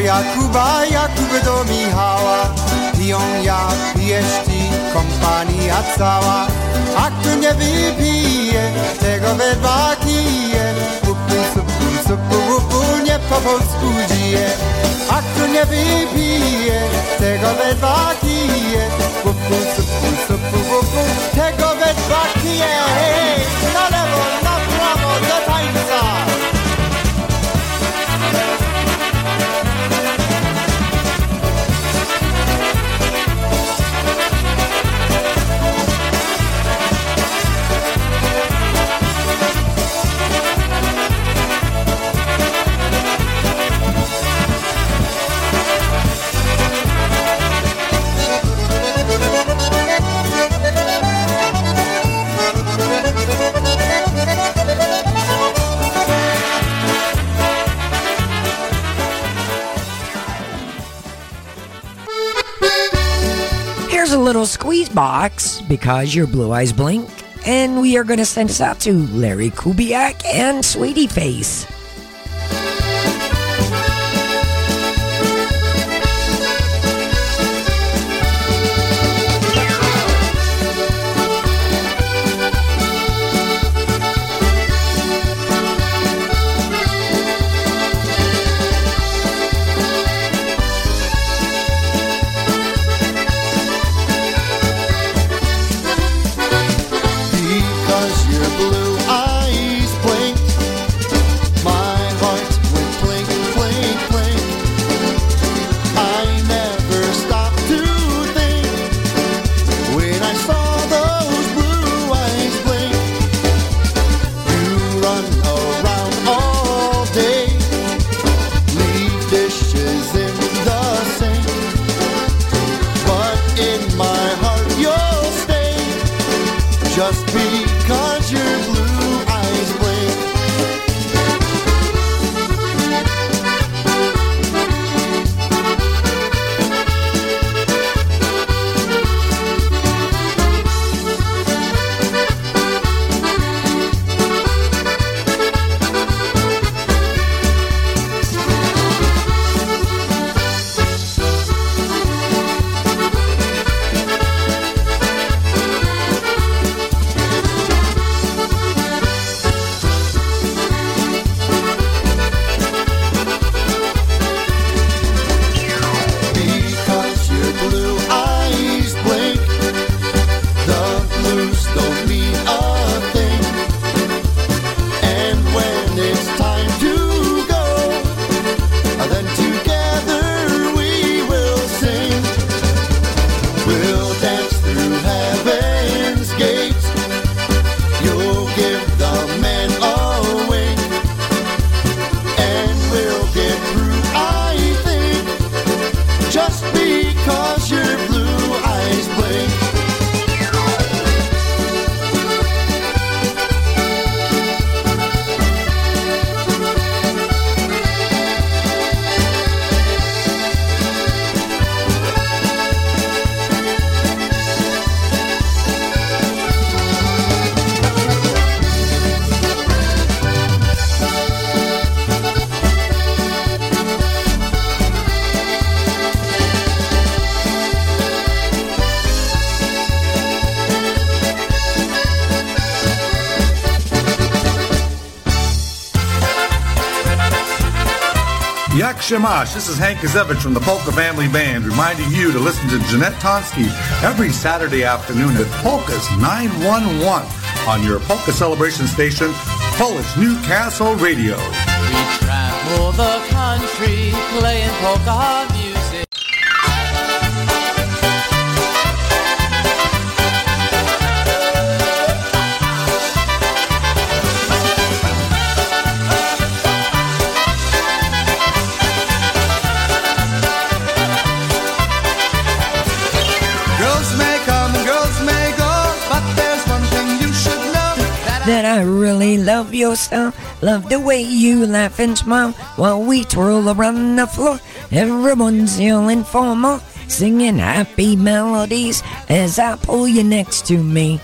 Jakuba, Jakub do Michała, piją ja, pijesz ty, kompania cała. A kto nie wypije, tego we dwa kije. Bupu, supu, supu, bupu, nie po polsku dzije. A kto nie wypije, tego we dwa kije. Bupu, supu, supu, bupu, tego we dwa kije. Hej, na lewo, na prawo, do tańca. Little squeeze box because your blue eyes blink, and we are going to send this out to Larry Kubiak and Sweetie Face. Shamash, this is Hank Kazevich from the Polka Family Band, reminding you to listen to Jeanette Tonski every Saturday afternoon at Polka's 911 on your Polka Celebration Station, Polish Newcastle Radio. We travel the country playing polka music. That I really love your style. Love the way you laugh and smile while we twirl around the floor. Everyone's yelling for more, singing happy melodies as I pull you next to me.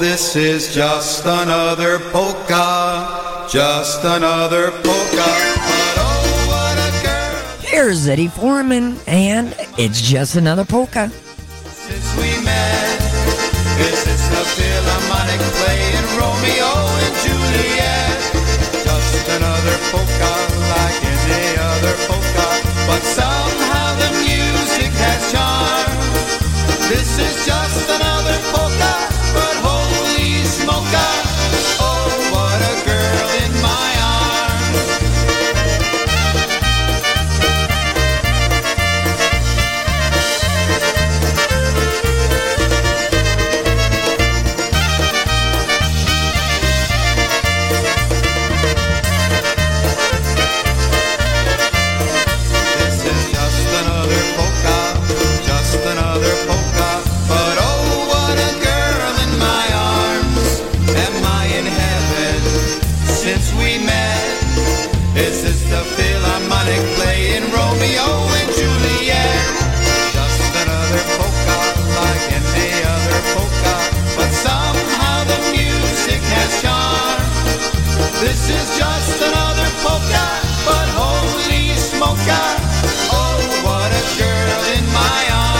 This is just another polka, just another polka. But oh, what a girl. Here's Eddie Foreman, and it's just another polka. Since we met, this is the Philharmonic playing Romeo and Juliet. Just another polka, like any other polka, but somehow the music has charm. This is just another polka, but holy smoker, oh, what a girl in my arms. This is just another polka, but oh, playing Romeo and Juliet. Just another polka, like any other polka, but somehow the music has charm. This is just another polka, but holy smoker, oh, what a girl in my arms.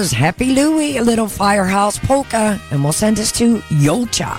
Laura's Happy Louie, a little firehouse polka, and we'll send us to Yolcha.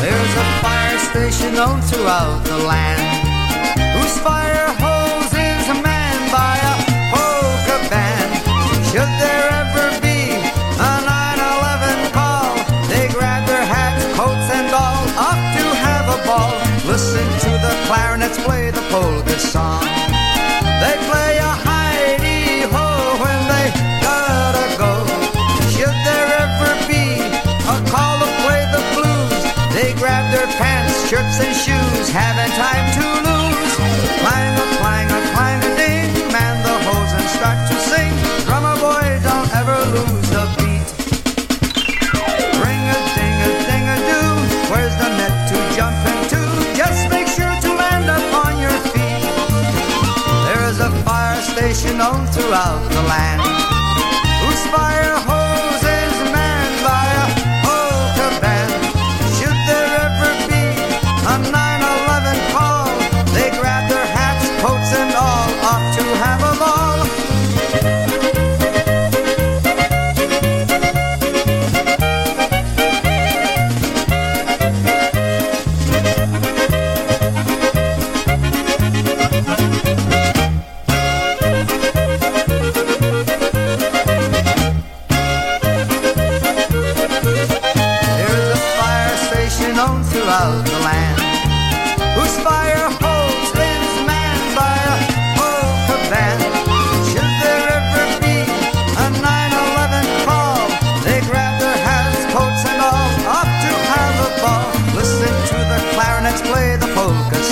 There's a fire station known throughout the land, whose fire hose is manned by a polka band. Should there ever be a 911 call, they grab their hats, coats and all, off to have a ball. Listen to the clarinets play the polka song. They play a hidey-ho when they gotta go. Should there ever be a call to play the blues, they grab their pants, shirts and shoes, haven't time to lose. Clang a clang a clang a ding, man the hose and start to sing. Drummer boy, don't ever lose the beat. Ring a ding a ding a doo, where's the net to jump into? Just make sure to land up on your feet. There is a fire station known throughout the land, whose fire hose is manned by a polka band. Should there ever be a 911 call, they grab their hats, coats and all, off to have a ball.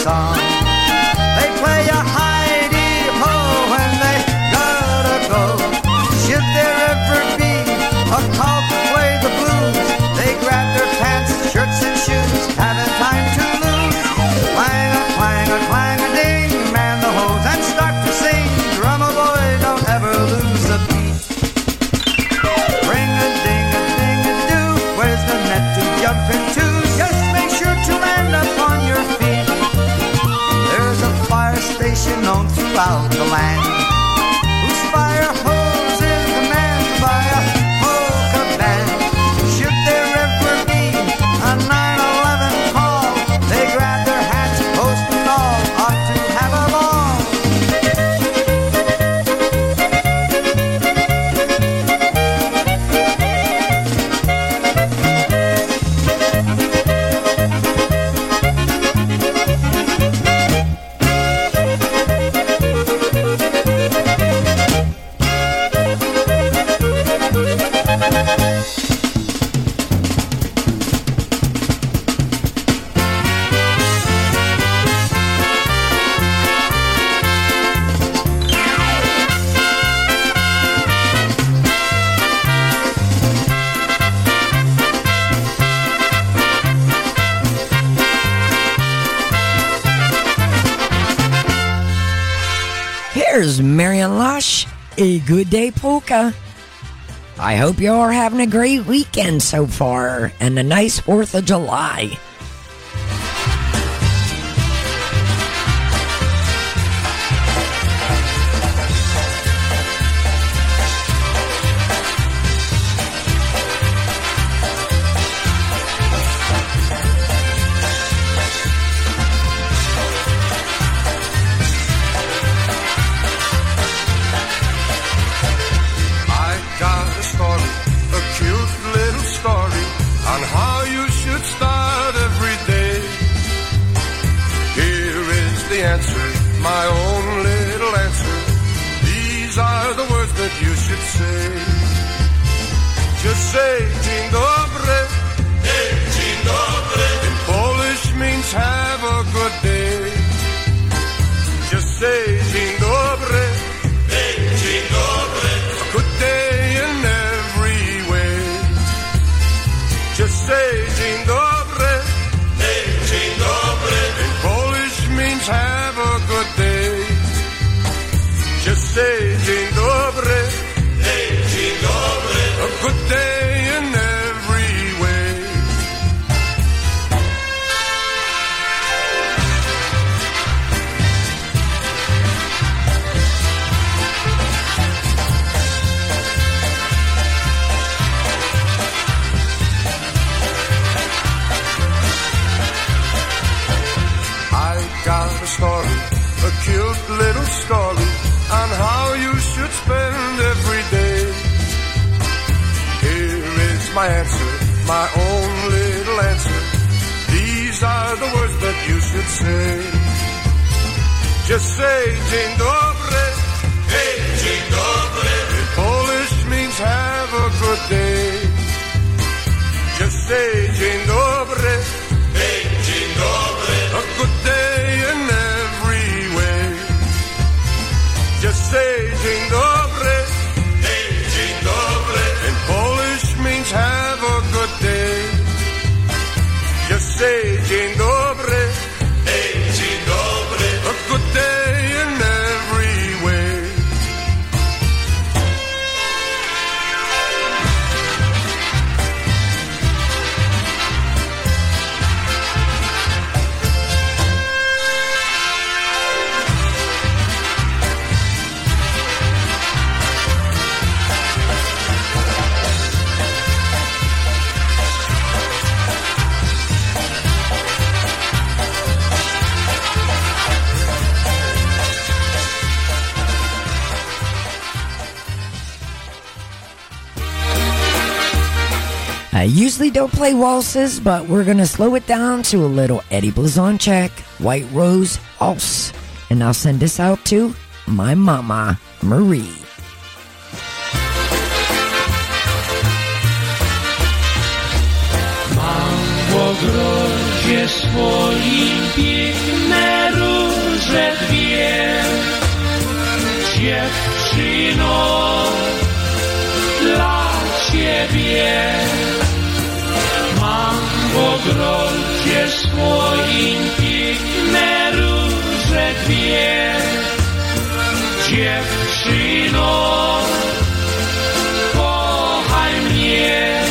Song. They play a hidey-ho when they gotta go. Should there ever be a call to play the blues, they grab their pants, shirts and shoes, haven't time to lose. Clang a clang a clang a ding, man the hose and start to sing. Drummer boy, don't ever lose a beat. Ring a ding a doo, where's the net to jump into? Just make sure to land up on your feet. Station known throughout the land, whose fire hose is manned by a polka band. Should there ever be a 911 call, they grab their hats, post and all, ought to have a a good day polka. I hope you are having a great weekend so far and a nice 4th of July. Good day in every way. answer, my own little answer. These are the words that you should say. Just say, Dzień dobry. Hey, Dzień dobry. In Polish means have a good day. Just say, Dzień dobry. Hey, Dzień dobry. A good day in every way. Just say, Dzień dobry. Hey, Dzień dobry. In Polish means have a good day. Just say, Dzień dobry. Hey, Dzień dobry. A good day in every way. I usually don't play waltzes, but we're going to slow it down to a little Eddie Blazon check, White Rose Waltz. And I'll send this out to my mama, Marie. Mam w ogrodzie swoim piękne róże dwie. Dziewczyno, dla ciebie. W ogrodzie swoim piękne róże dwie. Dziewczyno, kochaj mnie.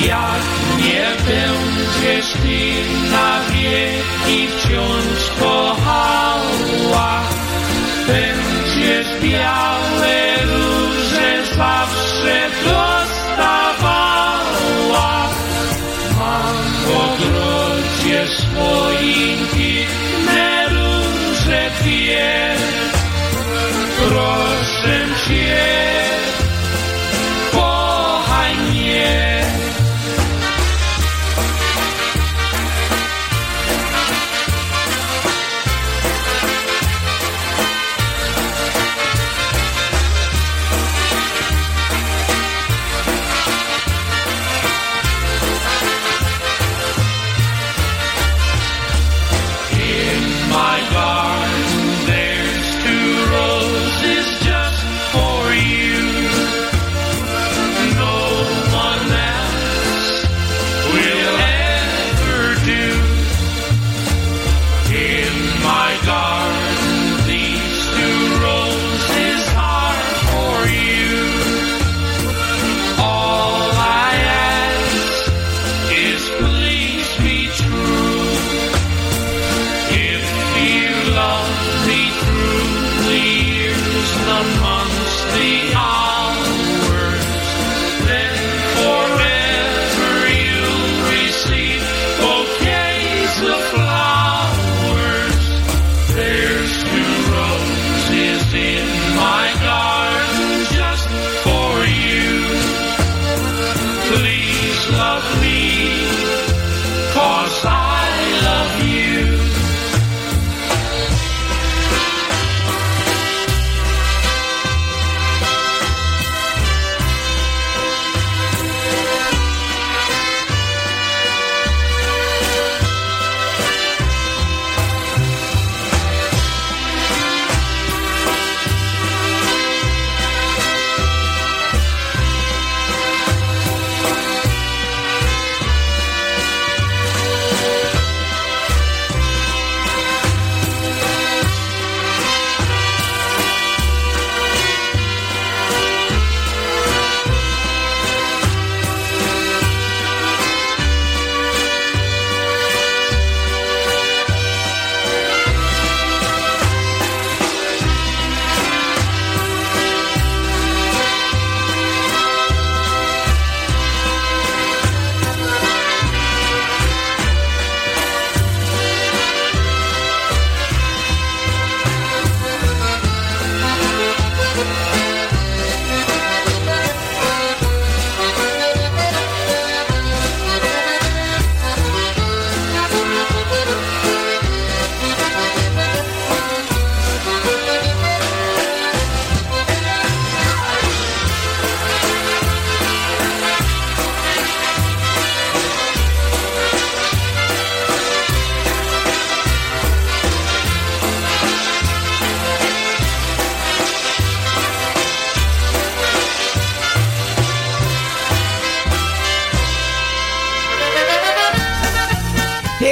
Jak nie będziesz ty na wieki wciąż kochała, będziesz białe róże zawsze dostawała. Swoim piękne róże dwie. Proszę cię, kochaj mnie.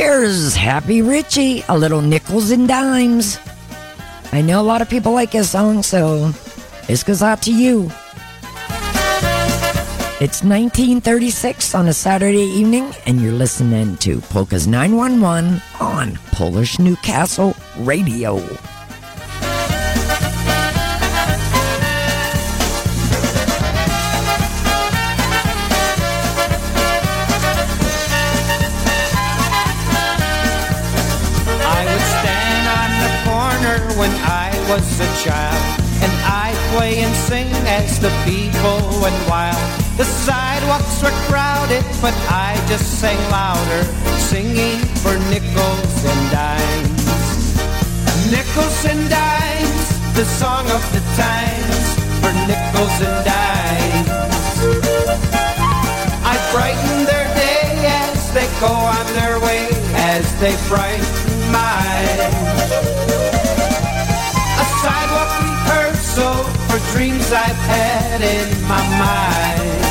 Here's Happy Richie, a little nickels and dimes. I know a lot of people like this song, so this goes out to you. It's 1936 on a Saturday evening, and you're listening to Polka's 911 on Polish Newcastle Radio. When I was a child, and I play and sing as the people went wild. The sidewalks were crowded, but I just sang louder, singing for nickels and dimes. Nickels and dimes, the song of the times, for nickels and dimes. I brighten their day as they go on their way, as they brighten mine. Sidewalk rehearsal for dreams I've had in my mind.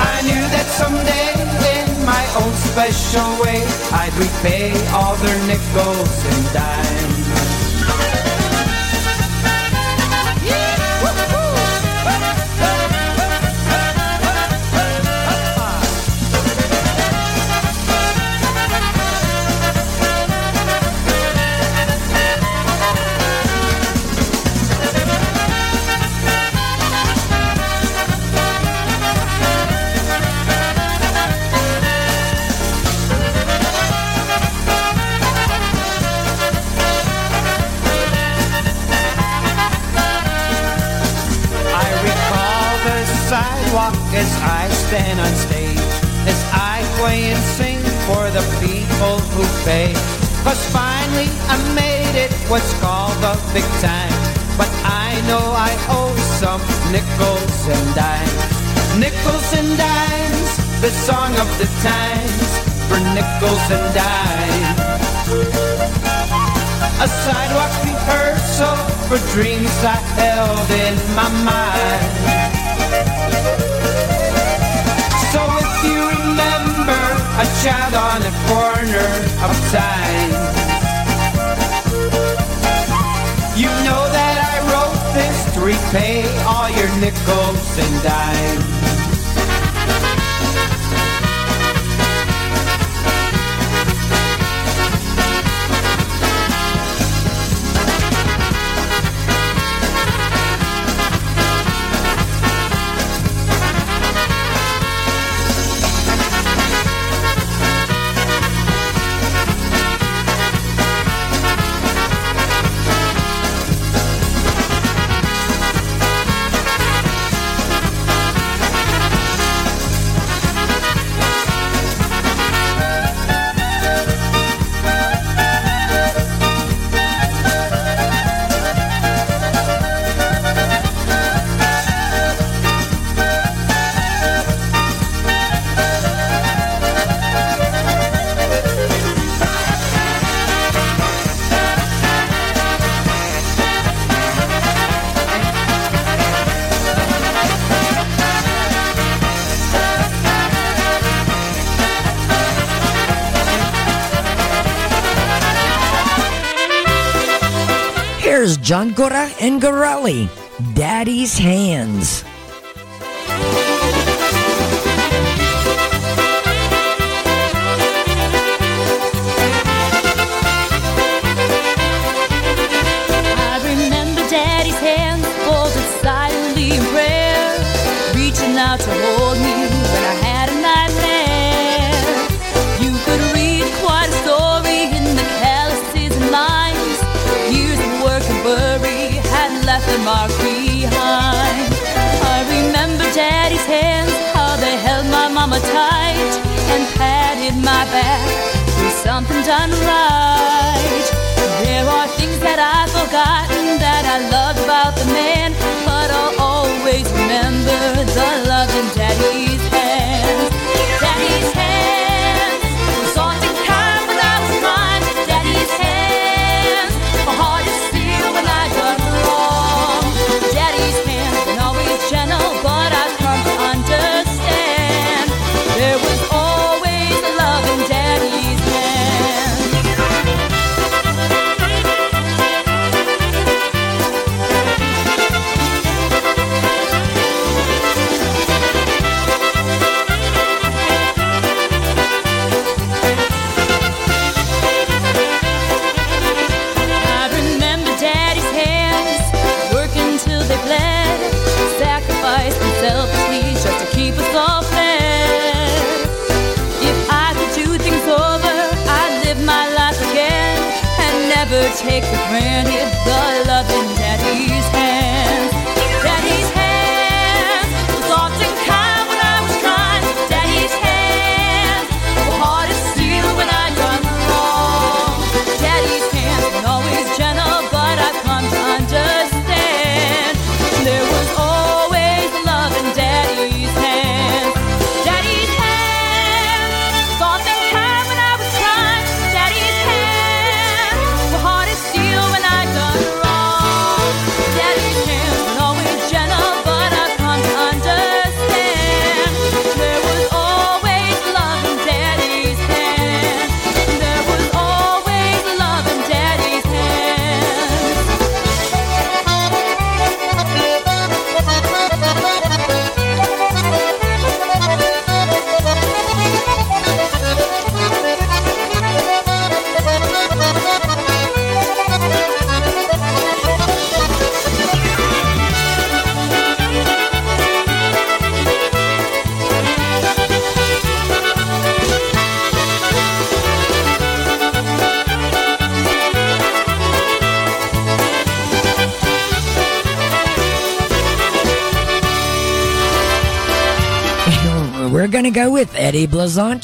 I knew that someday in my own special way I'd repay all their nickels and dimes. As I stand on stage, as I play and sing for the people who pay. 'Cause finally I made it what's called the big time. But I know I owe some nickels and dimes. Nickels and dimes, the song of the times, for nickels and dimes. A sidewalk rehearsal for dreams I held in my mind. A child on the corner of time. You know that I wrote this to repay all your nickels and dimes. John Gora and Górale, Daddy's Hands. I remember Daddy's hands folded silently in prayer, reaching out to hold me when I had a nightmare. You could read quite a story in the calluses and lines. Years of work and worry had left a mark behind. I remember Daddy's hands, how they held my mama tight and patted my back with something done right. There are things that I've forgotten that I loved about the man, but I'll always remember the love in Daddy's hands. Daddy's hands, soft and kind when I was blind. Daddy's hands, my heart is still when I've done wrong. Daddy's hands been always gentle, but I've come to understand there was always keep us all fair. If I could do things over, I'd live my life again and never take for granted the love in Daddy's hands. Daddy's hands was soft and kind when I was crying. Daddy's hands were hard as steel when I done wrong. Daddy's hands were always gentle, but I've come to understand there was always love in Daddy's hands. Daddy's hands were soft and kind when I was crying. Daddy's hands were hard as steel when I done wrong. Daddy's hands were always gentle, but I've come to understand there was always love in Daddy's hands. There was always love in Daddy's hands. We're going to go with Eddie Blazon.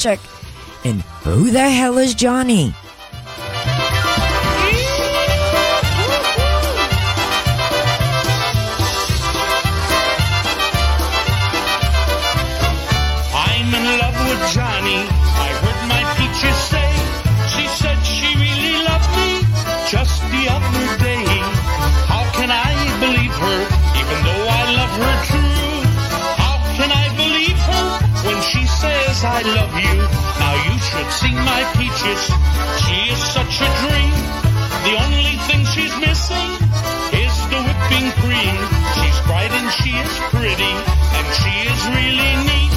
And who the hell is Johnny? I'm in love with Johnny, I heard my teacher say. She said she really loved me just the other day. How can I believe her, even though I love her true? How can I believe her when she says I love you? Now you should see my peaches, she is such a dream. The only thing she's missing is the whipping cream. She's bright and she is pretty, and she is really neat.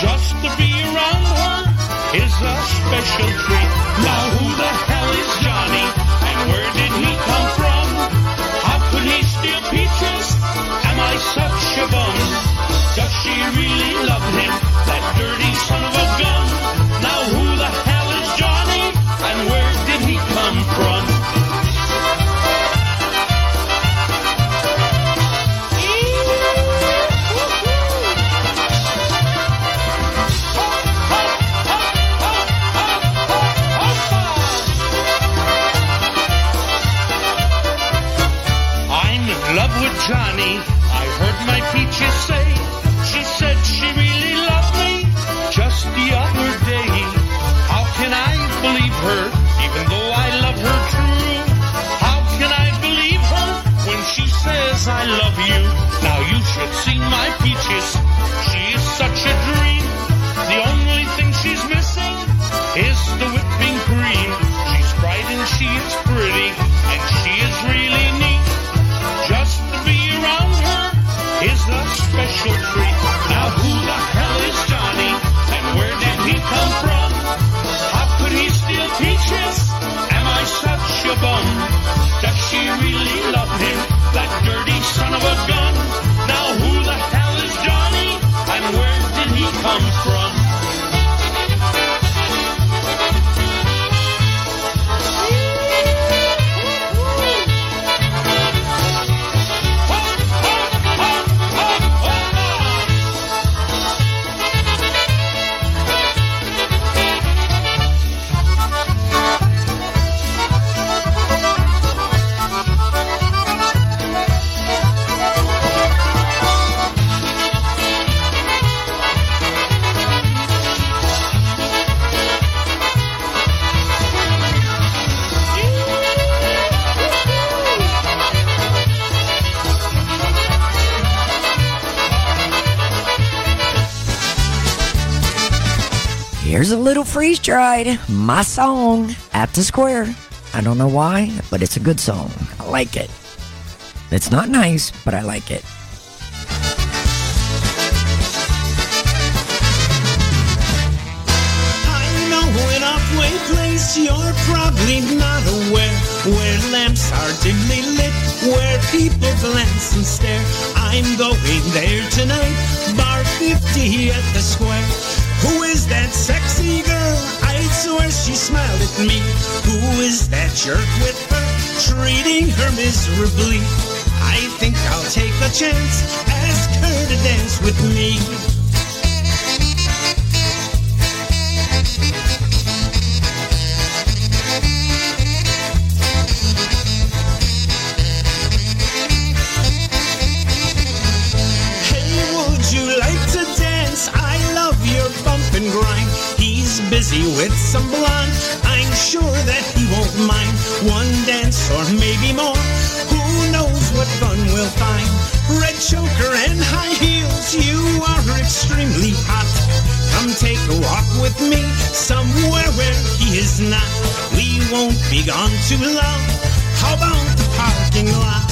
Just to be around her is a special treat. Now who the hell is Johnny, and where did he come from? How could he steal peaches? Am I such a bum? Does she really love him, that dirty son of a gun? Now who the hell is Johnny, and where did he come from? I'm in love with Johnny, I heard my teacher say. She said she really loved me just the other day. How can I believe her, even though I love her true? How can I believe her when she says I love you? Now you should see my peaches, she is such a dream. The only thing she's missing is the whipping cream. She's bright and she is pretty, and she is really neat. Just to be around her is a special treat. Now who the hell is Johnny, and where did he come from? How could he steal peaches? Am I such a bum? Does she really love him, that dirty son of a gun? Now who the hell is Johnny, and where did he come from? Here's a little freeze-dried, my song, At the Square. I don't know why, but it's a good song. I like it. It's not nice, but I like it. I know an off-way place you're probably not aware, where lamps are dimly lit, where people glance and stare. I'm going there tonight, bar 50 that sexy girl, I swear she smiled at me. Who is that jerk with her, treating her miserably? I think I'll take a chance, ask her to dance with me. Grind. He's busy with some blonde, I'm sure that he won't mind. One dance or maybe more, who knows what fun we'll find. Red choker and high heels, you are extremely hot. Come take a walk with me, somewhere where he is not. We won't be gone too long, how about the parking lot?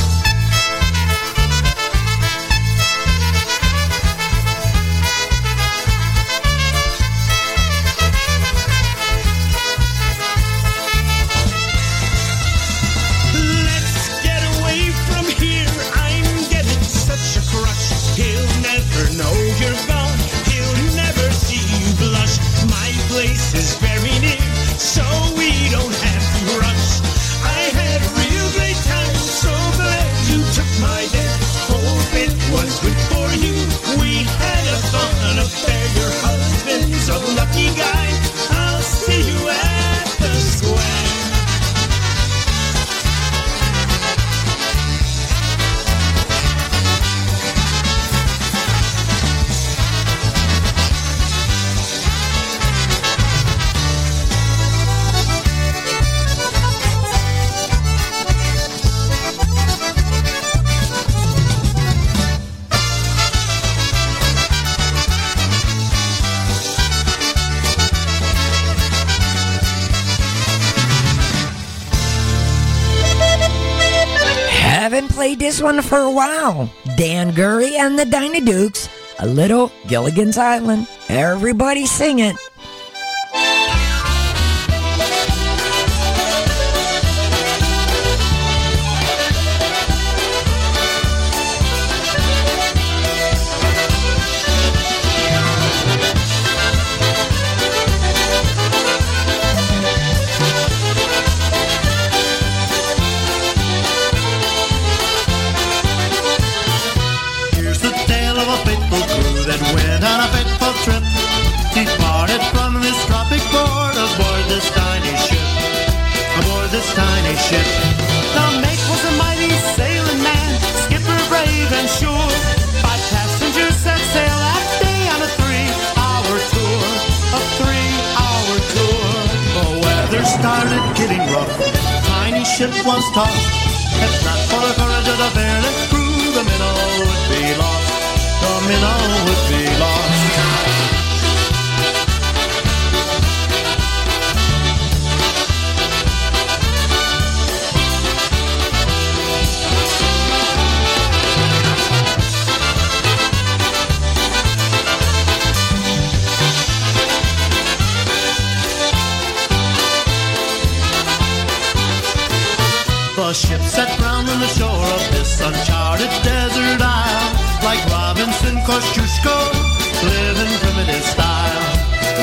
This one for a while. Dan Gurry and the Dyna Dukes, A Little Gilligan's Island. Everybody sing it. Ship was tossed. If not for the courage of the fearless crew, the minnow would be lost. The minnow would be lost. The ship set round on the shore of this uncharted desert isle. Like Robinson Kosciuszko, living primitive style,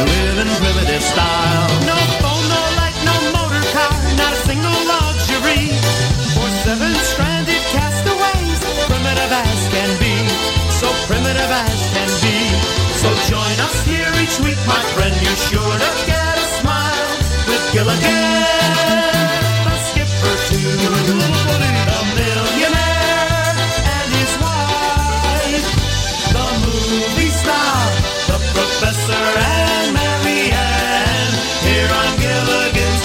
living primitive style. No phone, no light, no motor car, not a single luxury. For seven stranded castaways, primitive as can be, so primitive as can be. So join us here each week, my friend, you're sure to get a smile with Gilligan. To the millionaire and his wife, the movie star, the professor and Mary Ellen, here on Gilligan's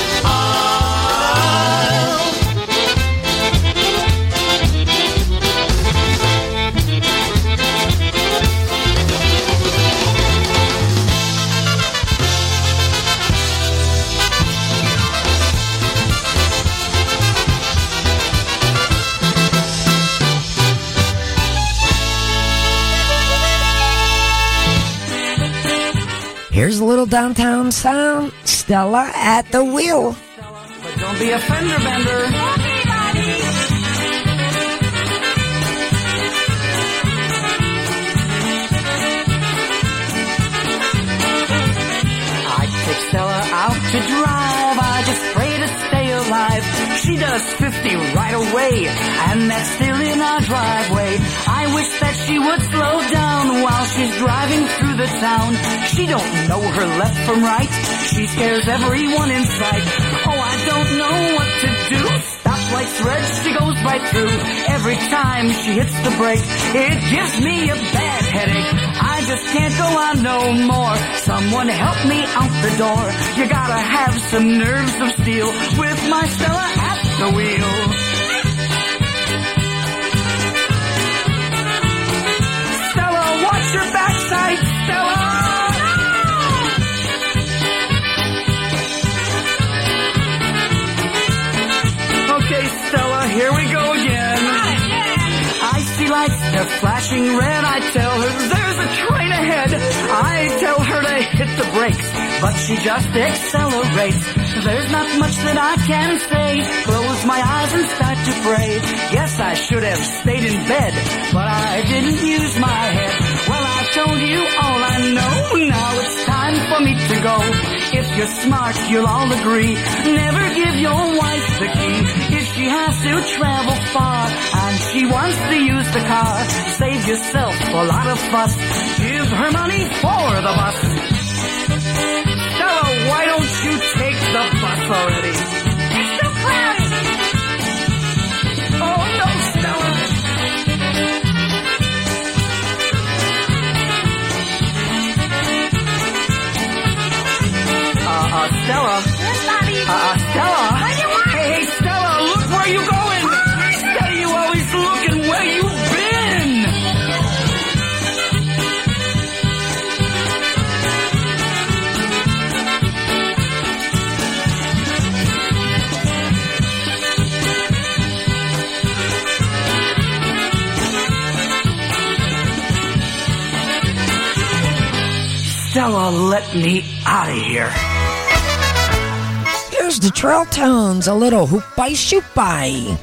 Here's a little downtown sound. Stella at the wheel. But don't be a fender bender. Everybody. to drive. I just pray to stay alive. She does 50 right away, and that's still in our driveway. I wish that she would slow down while she's driving through the town. She don't know her left from right. She scares everyone in sight. Oh, I don't know what to do. Stoplights red, she goes right through. Every time she hits the brake, it gives me a bad headache. I just can't go on no more. Someone help me out the door. You gotta have some nerves of steel with my Stella at the wheel. Stella, watch your backside, Stella. Okay, Stella, here we go again. I see lights, they're flashing red. I tell her there's a train ahead. I tell her to hit the brakes, but she just accelerates. There's not much that I can say. Close my eyes and start to pray. Guess I should have stayed in bed, but I didn't use my head. Well, I told you all I know. Now it's time for me to go. If you're smart, you'll all agree. Never give your wife the key. If she has to travel far and she wants to use the car, save yourself a lot of fuss. Give her money for the bus. Stella, why don't you take the bus already? It's so crowded. Oh no, Stella. Stella. Yes, Bobby. Stella. What do you want? Hey, hey, Stella, look where you going. Hi. Stella, you always looking where you been. Stella, let me out of here. Here's the Trail Tones, a little hoopy shoopy.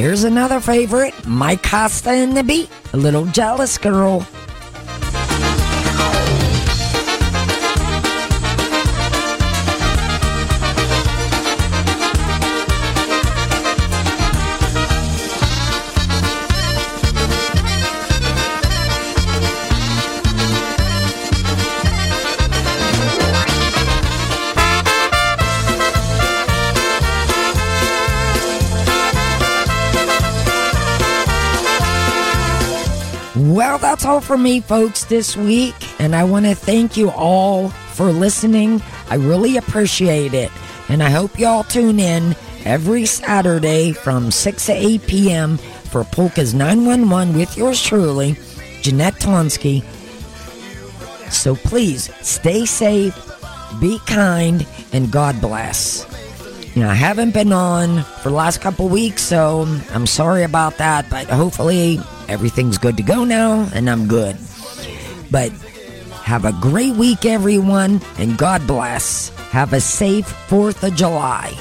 There's another favorite, Mike Costa and the Beat, a little jealous girl. Well, that's all for me, folks, this week, and I want to thank you all for listening. I really appreciate it, and I hope y'all tune in every Saturday from 6 to 8 p.m. for Polka's 911 with yours truly, Jeanette Tonski. So please, stay safe, be kind, and God bless. You know, I haven't been on for the last couple weeks, so I'm sorry about that, but hopefully everything's good to go now, and I'm good. But have a great week, everyone, and God bless. Have a safe 4th of July.